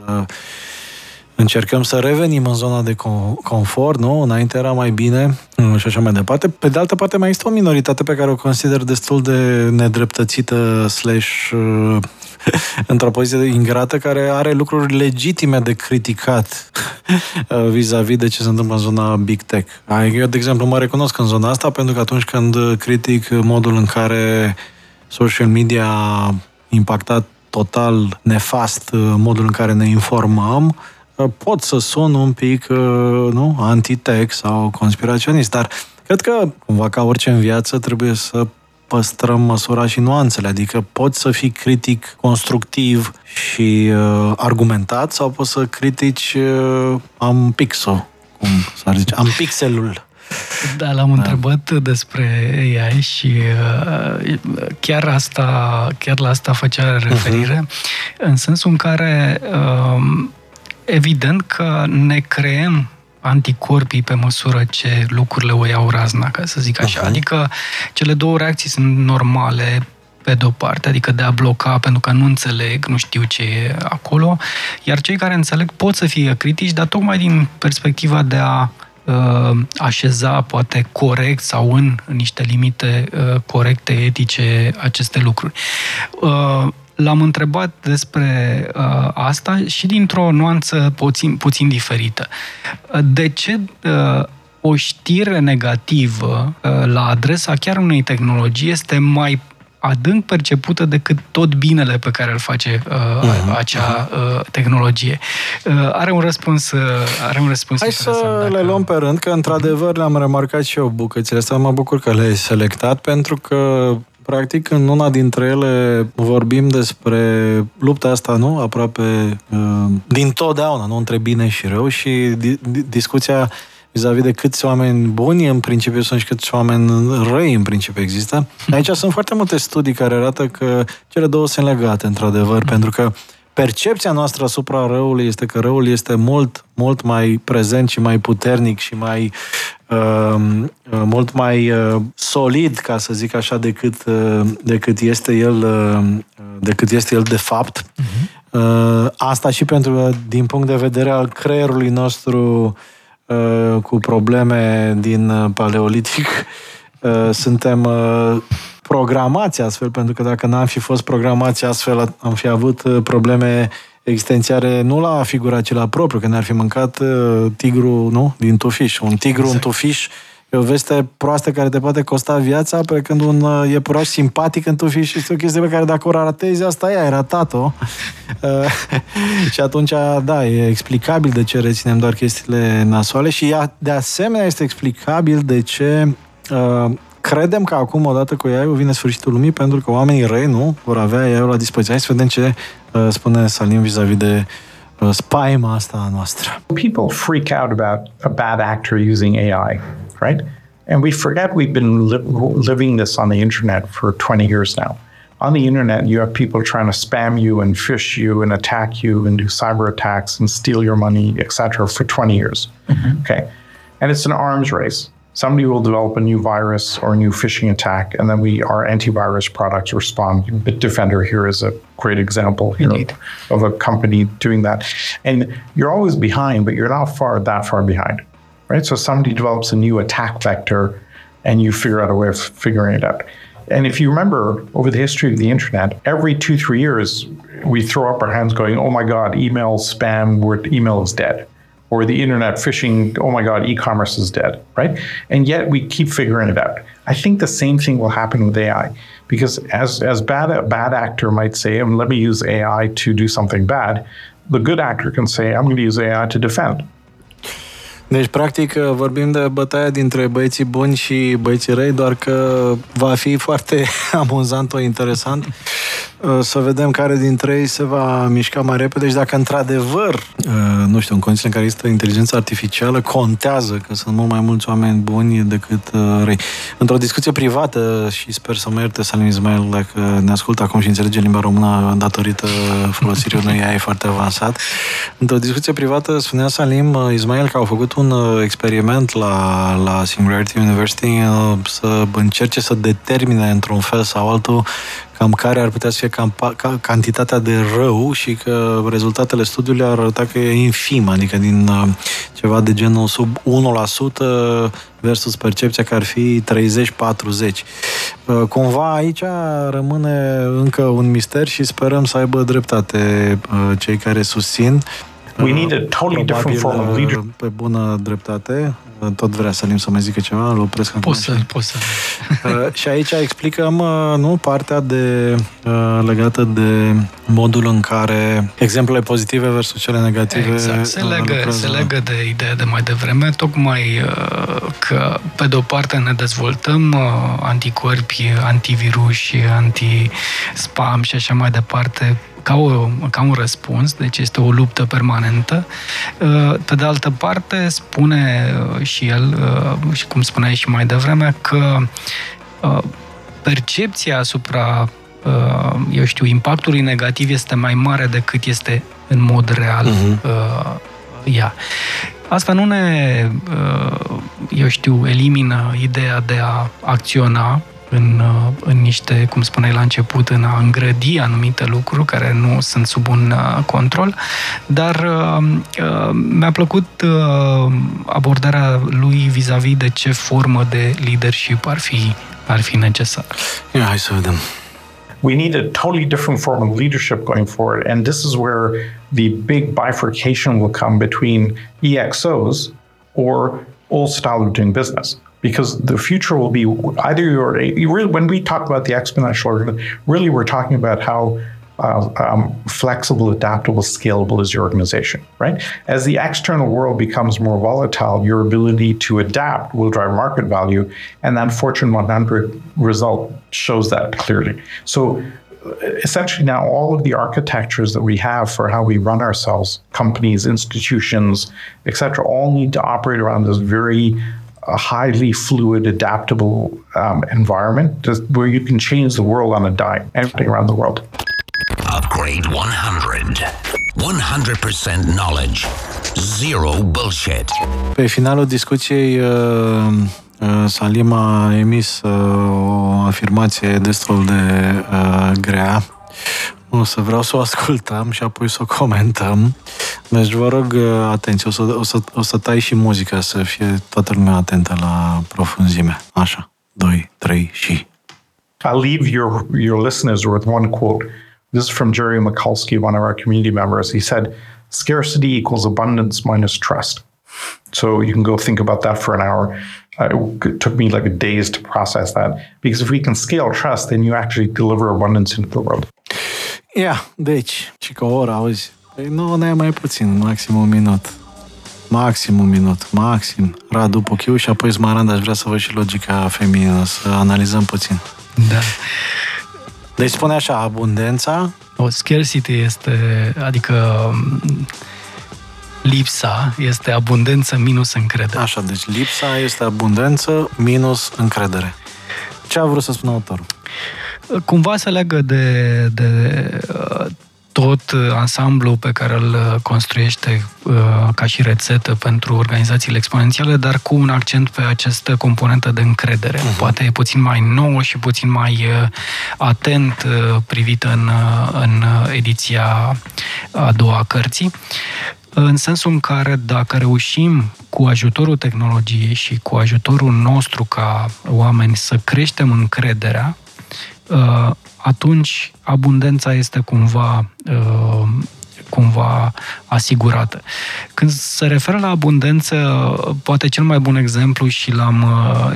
încercăm să revenim în zona de confort, nu? Înainte era mai bine și așa mai departe. Pe de altă parte, mai este o minoritate pe care o consider destul de nedreptățită / într-o poziție de ingrată, care are lucruri legitime de criticat vis-a-vis de ce se întâmplă în zona Big Tech. Eu, de exemplu, mă recunosc în zona asta, pentru că atunci când critic modul în care social media a impactat total nefast modul în care ne informăm, pot să sun un pic, nu, anti-tech sau conspiraționist, dar cred că, cumva, ca orice în viață, trebuie să păstrăm măsura și nuanțele, adică poți să fii critic constructiv și argumentat, sau poți să critici ampixo, cum s-ar zice, ampixelul. Da, l-am întrebat despre AI și chiar la asta făcea referire, în sensul în care evident că ne creăm anticorpii pe măsură ce lucrurile o iau razna, ca să zic așa. Adică cele două reacții sunt normale, pe de-o parte, adică de a bloca pentru că nu înțeleg, nu știu ce e acolo, iar cei care înțeleg pot să fie critici, dar tocmai din perspectiva de a așeza, poate, corect sau în niște limite corecte, etice, aceste lucruri. L-am întrebat despre asta și dintr-o nuanță puțin diferită. De ce o știre negativă la adresa chiar unei tehnologii este mai adânc percepută decât tot binele pe care îl face acea tehnologie? Are un răspuns interesant. Hai să le luăm pe rând, că într-adevăr le-am remarcat și eu bucățile astea, mă bucur că le-ai selectat, pentru că practic, în una dintre ele vorbim despre lupta asta, nu? Aproape din totdeauna, nu? Între bine și rău, și discuția vis-a-vis de câți oameni buni în principiu sunt și câți oameni răi în principiu există. Aici sunt foarte multe studii care arată că cele două sunt legate, într-adevăr, pentru că percepția noastră asupra răului este că răul este mult, mult mai prezent și mai puternic și mai mult mai solid, ca să zic așa, decât este el de fapt. Asta și pentru că, din punct de vedere al creierului nostru cu probleme din paleolitic, suntem programați astfel, pentru că dacă n-am fi fost programați astfel, am fi avut probleme existențiale, nu la figura, ci la propriu, că ne-ar fi mâncat tigru, nu? Din tufiș. Un tigru, exact. În tufiș, e o veste proastă care te poate costa viața, pe când un iepuraș simpatic în tufiș este o chestie pe care, dacă o ratezi, asta e, ai ratat-o. Și atunci, da, e explicabil de ce reținem doar chestiile nasoale și, de asemenea, este explicabil de ce credem că acum, odată cu AI-ul, vine sfârșitul lumii, pentru că oamenii răi, nu, vor avea AI-ul la dispoziție. Hai să vedem ce spune Salim vis-a-vis de spaima asta noastră. People freak out about a bad actor using AI, right? And we forget we've been living this on the internet for 20 years now. On the internet, you have people trying to spam you and fish you and attack you and do cyber attacks and steal your money, etc. for 20 years. Okay? And it's an arms race. Somebody will develop a new virus or a new phishing attack, and then our antivirus products respond. Bitdefender here is a great example here of a company doing that. And you're always behind, but you're not that far behind, right? So somebody develops a new attack vector, and you figure out a way of figuring it out. And if you remember, over the history of the internet, every 2-3 years, we throw up our hands going, oh my God, email spam, email is dead. or the internet phishing, oh my God, e-commerce is dead, right? And yet we keep figuring it out. I think the same thing will happen with AI, because as bad actor might say, and let me use AI to do something bad, the good actor can say, I'm going to use AI to defend. Deci, practic, vorbim de bătaia dintre băieții buni și băieții răi, doar că va fi foarte amuzant, interesant să vedem care dintre ei se va mișca mai repede și dacă, într-adevăr, nu știu, în condițiile în care există inteligența artificială, contează că sunt mult mai mulți oameni buni decât răi. Într-o discuție privată, și sper să mă ierte Salim Ismail dacă ne ascultă acum și înțelege limba română datorită folosirii unui AI foarte avansat, într-o discuție privată spunea Salim Ismail că au făcut un experiment la Singularity University să încerce să determine într-un fel sau altul cam care ar putea să fie cantitatea de rău și că rezultatele studiului ar arăta că e infim, adică din ceva de genul sub 1% versus percepția că ar fi 30-40. Cumva aici rămâne încă un mister și sperăm să aibă dreptate cei care susțin. We need a totally different form of leadership. Pe bună dreptate. Tot vrea Salim să mai zică ceva, îl opresc acum. Poți să. Și aici explicăm, nu, partea de legată de modul în care exemplele pozitive versus cele negative. Exact. Se legă de ideea de mai devreme, tocmai că, pe de-o parte, ne dezvoltăm anticorpi, antiviruși, anti-spam și așa mai departe, ca un răspuns, deci este o luptă permanentă. Pe de altă parte, spune și el, și cum spuneai și mai devreme, că percepția asupra, eu știu, impactului negativ este mai mare decât este în mod real ea. Asta nu ne, eu știu, elimină ideea de a acționa în niște, cum spuneai la început, în a îngrădi anumite lucruri care nu sunt sub un control, dar mi-a plăcut abordarea lui vis-a-vis de ce formă de leadership ar fi necesar. Yeah, hai să vedem. We need a totally different form of leadership going forward, and this is where the big bifurcation will come between EXOs or old style of doing business. Because the future will be either when we talk about the exponential, really we're talking about how flexible, adaptable, scalable is your organization, right? As the external world becomes more volatile, your ability to adapt will drive market value, and that Fortune 100 result shows that clearly. So essentially now all of the architectures that we have for how we run ourselves, companies, institutions, et cetera, all need to operate around this very a highly fluid, adaptable environment where you can change the world on a dime, everything around the world. Upgrade 100. 100% knowledge. Zero bullshit. Pe finalul discuției, Salim a emis o afirmație destul de grea. O să vreau să o ascultăm și apoi să o comentăm. Deci vă rog atenție, o să tai și muzica să fie toată lumea atentă la profunzime. Așa, 2, 3 și... I'll leave your listeners with one quote. This is from Jerry Mikulski, one of our community members. He said, scarcity equals abundance minus trust. So you can go think about that for an hour. It took me like a days to process that. Because if we can scale trust, then you actually deliver abundance into the world. Yeah, deci, și că o oră, auzi, păi nu, n-ai mai puțin, maxim un minut, Radu Puchiu și apoi Smaranda, aș vrea să văd și logica feminină, să analizăm puțin. Da. Deci spune așa, abundența... Scarcity este, adică lipsa este abundență minus încredere. Așa, deci lipsa este abundență minus încredere. Ce a vrut să spună autorul? Cumva se leagă de tot ansamblul pe care îl construiește ca și rețetă pentru organizațiile exponențiale, dar cu un accent pe această componentă de încredere. Poate e puțin mai nouă și puțin mai atent privită în ediția a doua a cărții, în sensul în care dacă reușim cu ajutorul tehnologiei și cu ajutorul nostru ca oameni să creștem încrederea, atunci abundența este cumva cumva asigurată. Când se referă la abundență, poate cel mai bun exemplu și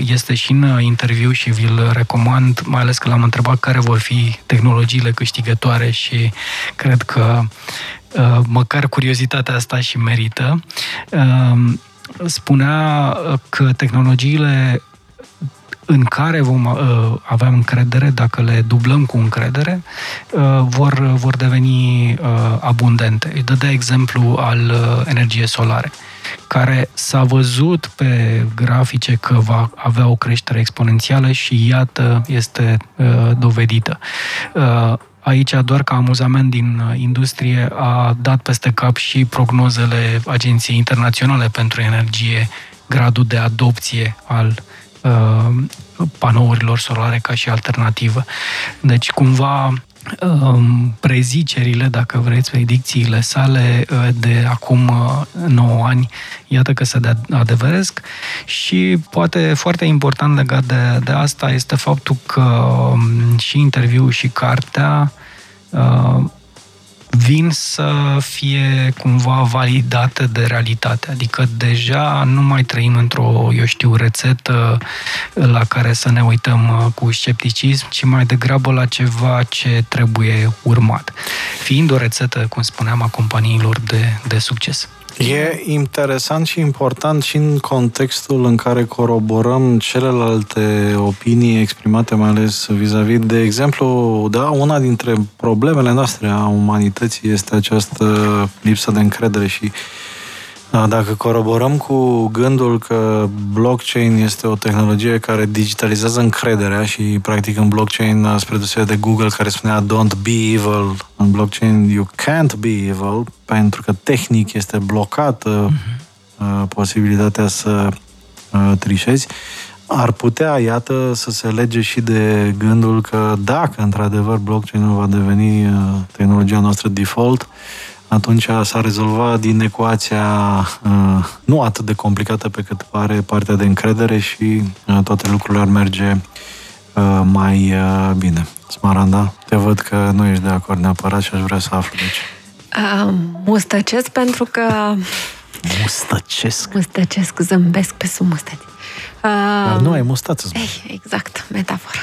este și în interviu și vi-l recomand, mai ales că l-am întrebat care vor fi tehnologiile câștigătoare și cred că măcar curiozitatea asta și merită. Spunea că tehnologiile în care vom avea încredere, dacă le dublăm cu încredere, vor deveni abundente. Îi dă de exemplu al energiei solare, care s-a văzut pe grafice că va avea o creștere exponențială și iată, este dovedită. Aici, doar ca amuzament din industrie, a dat peste cap și prognozele Agenției Internaționale pentru Energie, gradul de adopție al panourilor solare ca și alternativă. Deci, cumva, prezicerile, dacă vreți, predicțiile sale de acum 9 ani, iată că se adeveresc și poate foarte important legat de asta este faptul că și interviul și cartea vin să fie cumva validată de realitate. Adică deja nu mai trăim într-o, rețetă la care să ne uităm cu scepticism, ci mai degrabă la ceva ce trebuie urmat. Fiind o rețetă, cum spuneam, a companiilor de succes. E interesant și important și în contextul în care coroborăm celelalte opinii exprimate, mai ales vis-a-vis. De exemplu, da, una dintre problemele noastre a umanității este această lipsă de încredere și dacă coroborăm cu gândul că blockchain este o tehnologie care digitalizează încrederea și practic în blockchain, spre deosebire de Google care spunea don't be evil, în blockchain you can't be evil, pentru că tehnic este blocată posibilitatea să trișezi, ar putea, iată, să se lege și de gândul că dacă într-adevăr blockchain-ul va deveni tehnologia noastră default, atunci s-a rezolvat din ecuația nu atât de complicată pe cât pare partea de încredere și toate lucrurile ar merge mai bine. Smaranda, te văd că nu ești de acord neapărat și aș vrea să aflu de ce. Mustăcesc pentru că... Mustăcesc? Mustăcesc, zâmbesc pe sub mustății. Dar nu ai mustață. Exact, metaforă.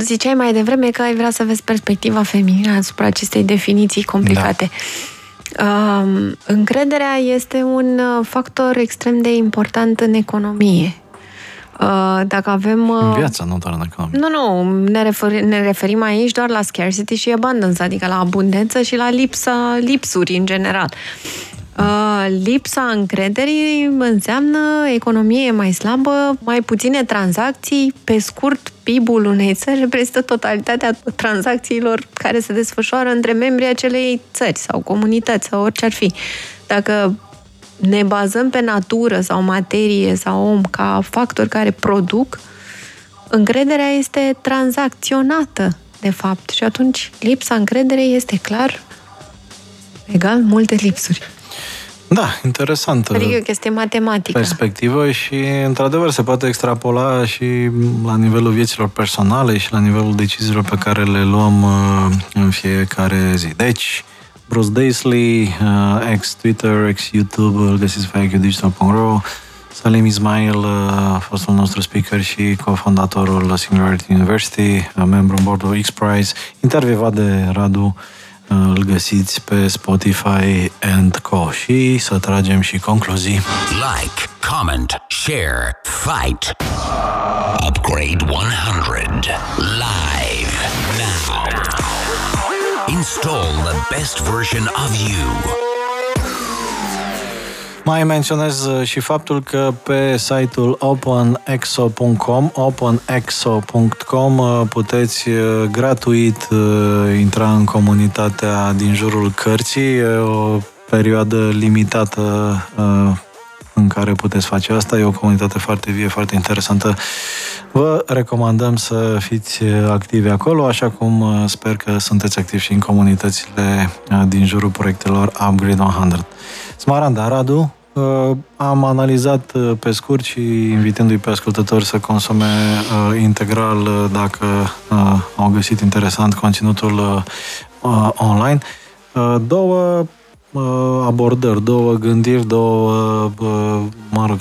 Ziceai mai devreme că ai vrea să vezi perspectiva feminină asupra acestei definiții complicate. Da. Încrederea este un factor extrem de important în economie. Dacă avem... În viața, nu doar în economie. Nu. Ne referim aici doar la scarcity și abundance, adică la abundență și la lipsuri în general. Lipsa încrederii înseamnă economie mai slabă, mai puține tranzacții, pe scurt, PIB-ul unei țări reprezintă totalitatea tranzacțiilor care se desfășoară între membrii acelei țări sau comunități sau orice ar fi. Dacă ne bazăm pe natură sau materie sau om ca factori care produc, încrederea este tranzacționată, de fapt, și atunci lipsa încrederei este clar egal multe lipsuri. Da, interesantă. Adică o chestie matematică. Perspectivă și, într-adevăr, se poate extrapola și la nivelul vieților personale și la nivelul deciziilor pe care le luăm în fiecare zi. Deci, Bruce Daisley, ex-Twitter, ex-YouTube, îl găsiți pe IQdigital.ro, Salim Ismail, fostul nostru speaker și cofondatorul Singularity University, membru în bordul X-Prize, intervievat de Radu, îl găsiți pe Spotify and Co. Și să tragem și concluzii. Like, comment, share, fight. Upgrade 100. Live now. Install the best version of you. Mai menționez și faptul că pe site-ul openexo.com puteți gratuit intra în comunitatea din jurul cărții, o perioadă limitată în care puteți face asta. E o comunitate foarte vie, foarte interesantă. Vă recomandăm să fiți activi acolo, așa cum sper că sunteți activi și în comunitățile din jurul proiectelor Upgrade 100. Smaranda, Radu, Am analizat pe scurt și invitându-i pe ascultători să consume integral, dacă au găsit interesant conținutul online, două abordări, două gândiri, două, mă rog,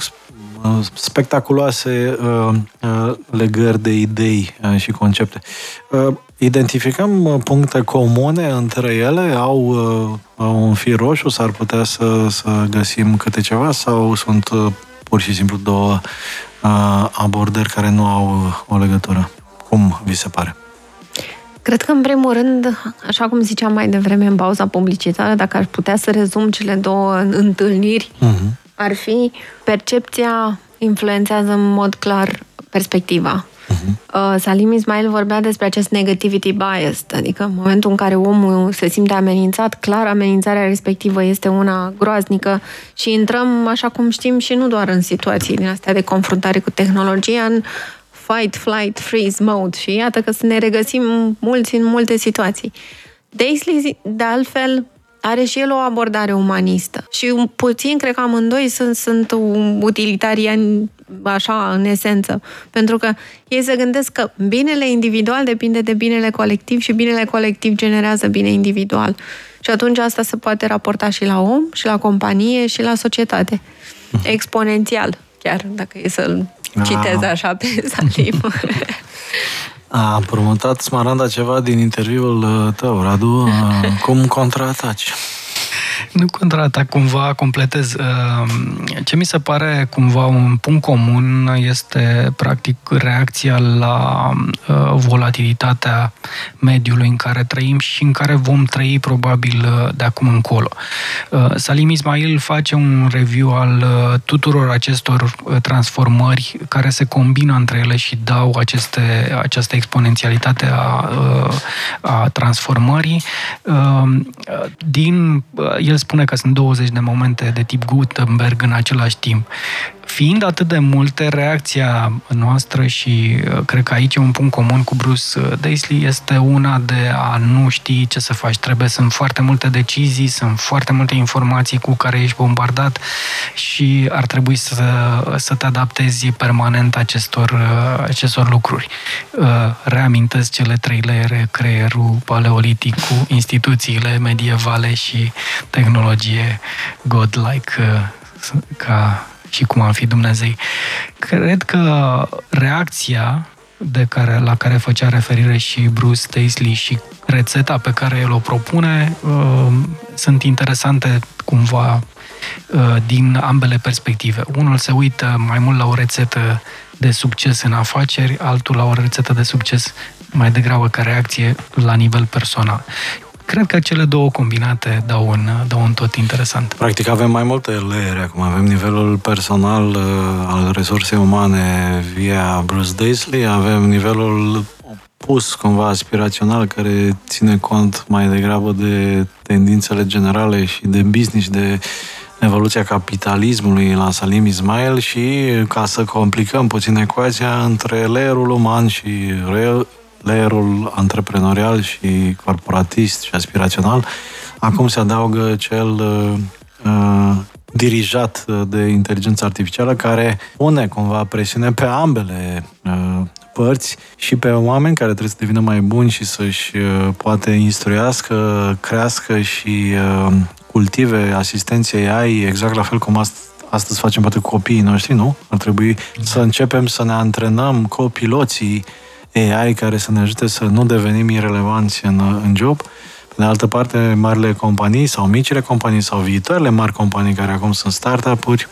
spectaculoase legări de idei și concepte. Identificăm puncte comune între ele? Au un fir roșu? S-ar putea să găsim câte ceva? Sau sunt pur și simplu două abordări care nu au o legătură? Cum vi se pare? Cred că, în primul rând, așa cum ziceam mai devreme în pauza publicitară, dacă aș putea să rezum cele două întâlniri, ar fi: percepția influențează în mod clar perspectiva. Salim Ismail vorbea despre acest negativity bias, adică în momentul în care omul se simte amenințat, clar amenințarea respectivă este una groaznică și intrăm, așa cum știm, și nu doar în situații din astea de confruntare cu tehnologia, în fight, flight, freeze mode și iată că să ne regăsim mulți în multe situații. Daisley, de altfel, are și el o abordare umanistă și puțin, cred că amândoi sunt utilitariani așa, în esență, pentru că ei se gândesc că binele individual depinde de binele colectiv și binele colectiv generează bine individual. Și atunci asta se poate raporta și la om, și la companie, și la societate. Exponențial, chiar, dacă e să-l citez așa pe Salim. A promotat Smaranda ceva din interviul tău, Radu. Cum contraataci? Nu contraatac, cumva completez. Ce mi se pare cumva un punct comun este practic reacția la volatilitatea mediului în care trăim și în care vom trăi probabil de acum încolo. Salim Ismail face un review al tuturor acestor transformări care se combină între ele și dau această exponențialitate a transformării. El spune că sunt 20 de momente de tip Gutenberg în același timp. Fiind atât de multe, reacția noastră, și cred că aici e un punct comun cu Bruce Daisley, este una de a nu ști ce să faci. Sunt foarte multe decizii, sunt foarte multe informații cu care ești bombardat și ar trebui să te adaptezi permanent acestor lucruri. Reamintesc cele trei leere: creierul, paleoliticul, instituțiile medievale și tehnologie godlike, ca și cum am fi Dumnezei. Cred că reacția la care făcea referire și Bruce Daisley și rețeta pe care el o propune sunt interesante cumva din ambele perspective. Unul se uită mai mult la o rețetă de succes în afaceri, altul la o rețetă de succes mai degrabă ca reacție la nivel personal. Cred că cele două combinate dau un tot interesant. Practic avem mai multe layere acum. Avem nivelul personal al resursei umane via Bruce Daisley, avem nivelul opus, cumva aspirațional, care ține cont mai degrabă de tendințele generale și de business, de evoluția capitalismului la Salim Ismail și, ca să complicăm puțin ecuația, între layerul uman și layerul antreprenorial și corporatist și aspirațional, acum se adaugă cel dirijat de inteligența artificială, care pune cumva presiune pe ambele părți, și pe oameni care trebuie să devină mai buni și să-și poate instruiască, crească și cultive asistenței AI, exact la fel cum astăzi facem poate cu copiii noștri, nu? Ar trebui să începem să ne antrenăm copiloții AI care să ne ajute să nu devenim irelevanți în job. Pe de altă parte, marile companii sau micile companii sau viitoarele mari companii care acum sunt startup-uri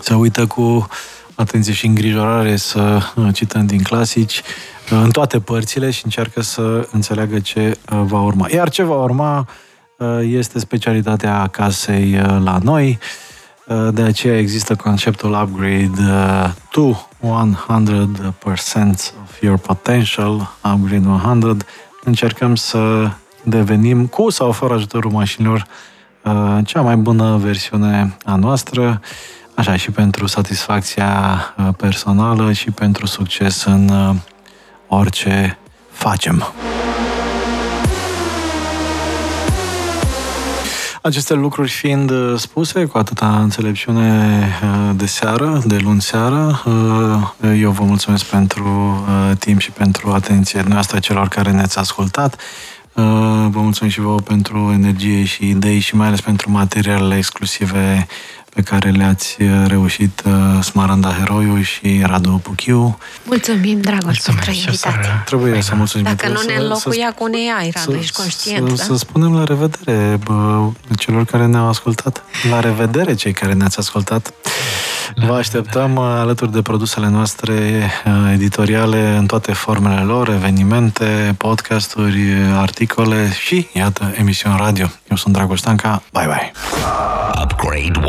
se uită cu atenție și îngrijorare, să cităm din clasici, în toate părțile și încearcă să înțeleagă ce va urma. Iar ce va urma este specialitatea casei la noi. De aceea există conceptul upgrade to 100% of your potential, upgrade 100. Încercăm să devenim, cu sau fără ajutorul mașinilor, cea mai bună versiune a noastră, așa, și pentru satisfacția personală și pentru succes în orice facem. Aceste lucruri fiind spuse, cu atâta înțelepciune de seară, de luni seară, eu vă mulțumesc pentru timp și pentru atenție noastră, celor care ne-ați ascultat. Vă mulțumesc și vouă pentru energie și idei și mai ales pentru materialele exclusive pe care le-ați reușit, Smaranda Heroiu și Radu Puchiu. Mulțumim, Dragoș, pentru invitație. Trebuie să mulțumim. Dacă nu ne înlocuia cu unei ai, Radu, ești conștient, da? Să spunem la revedere celor care ne-au ascultat. La revedere, cei care ne-ați ascultat. Vă așteptăm alături de produsele noastre editoriale în toate formele lor, evenimente, podcasturi, articole și, iată, emisiuni radio. Eu sunt Dragoș Stanca. Bye, bye! UPGRADE 100.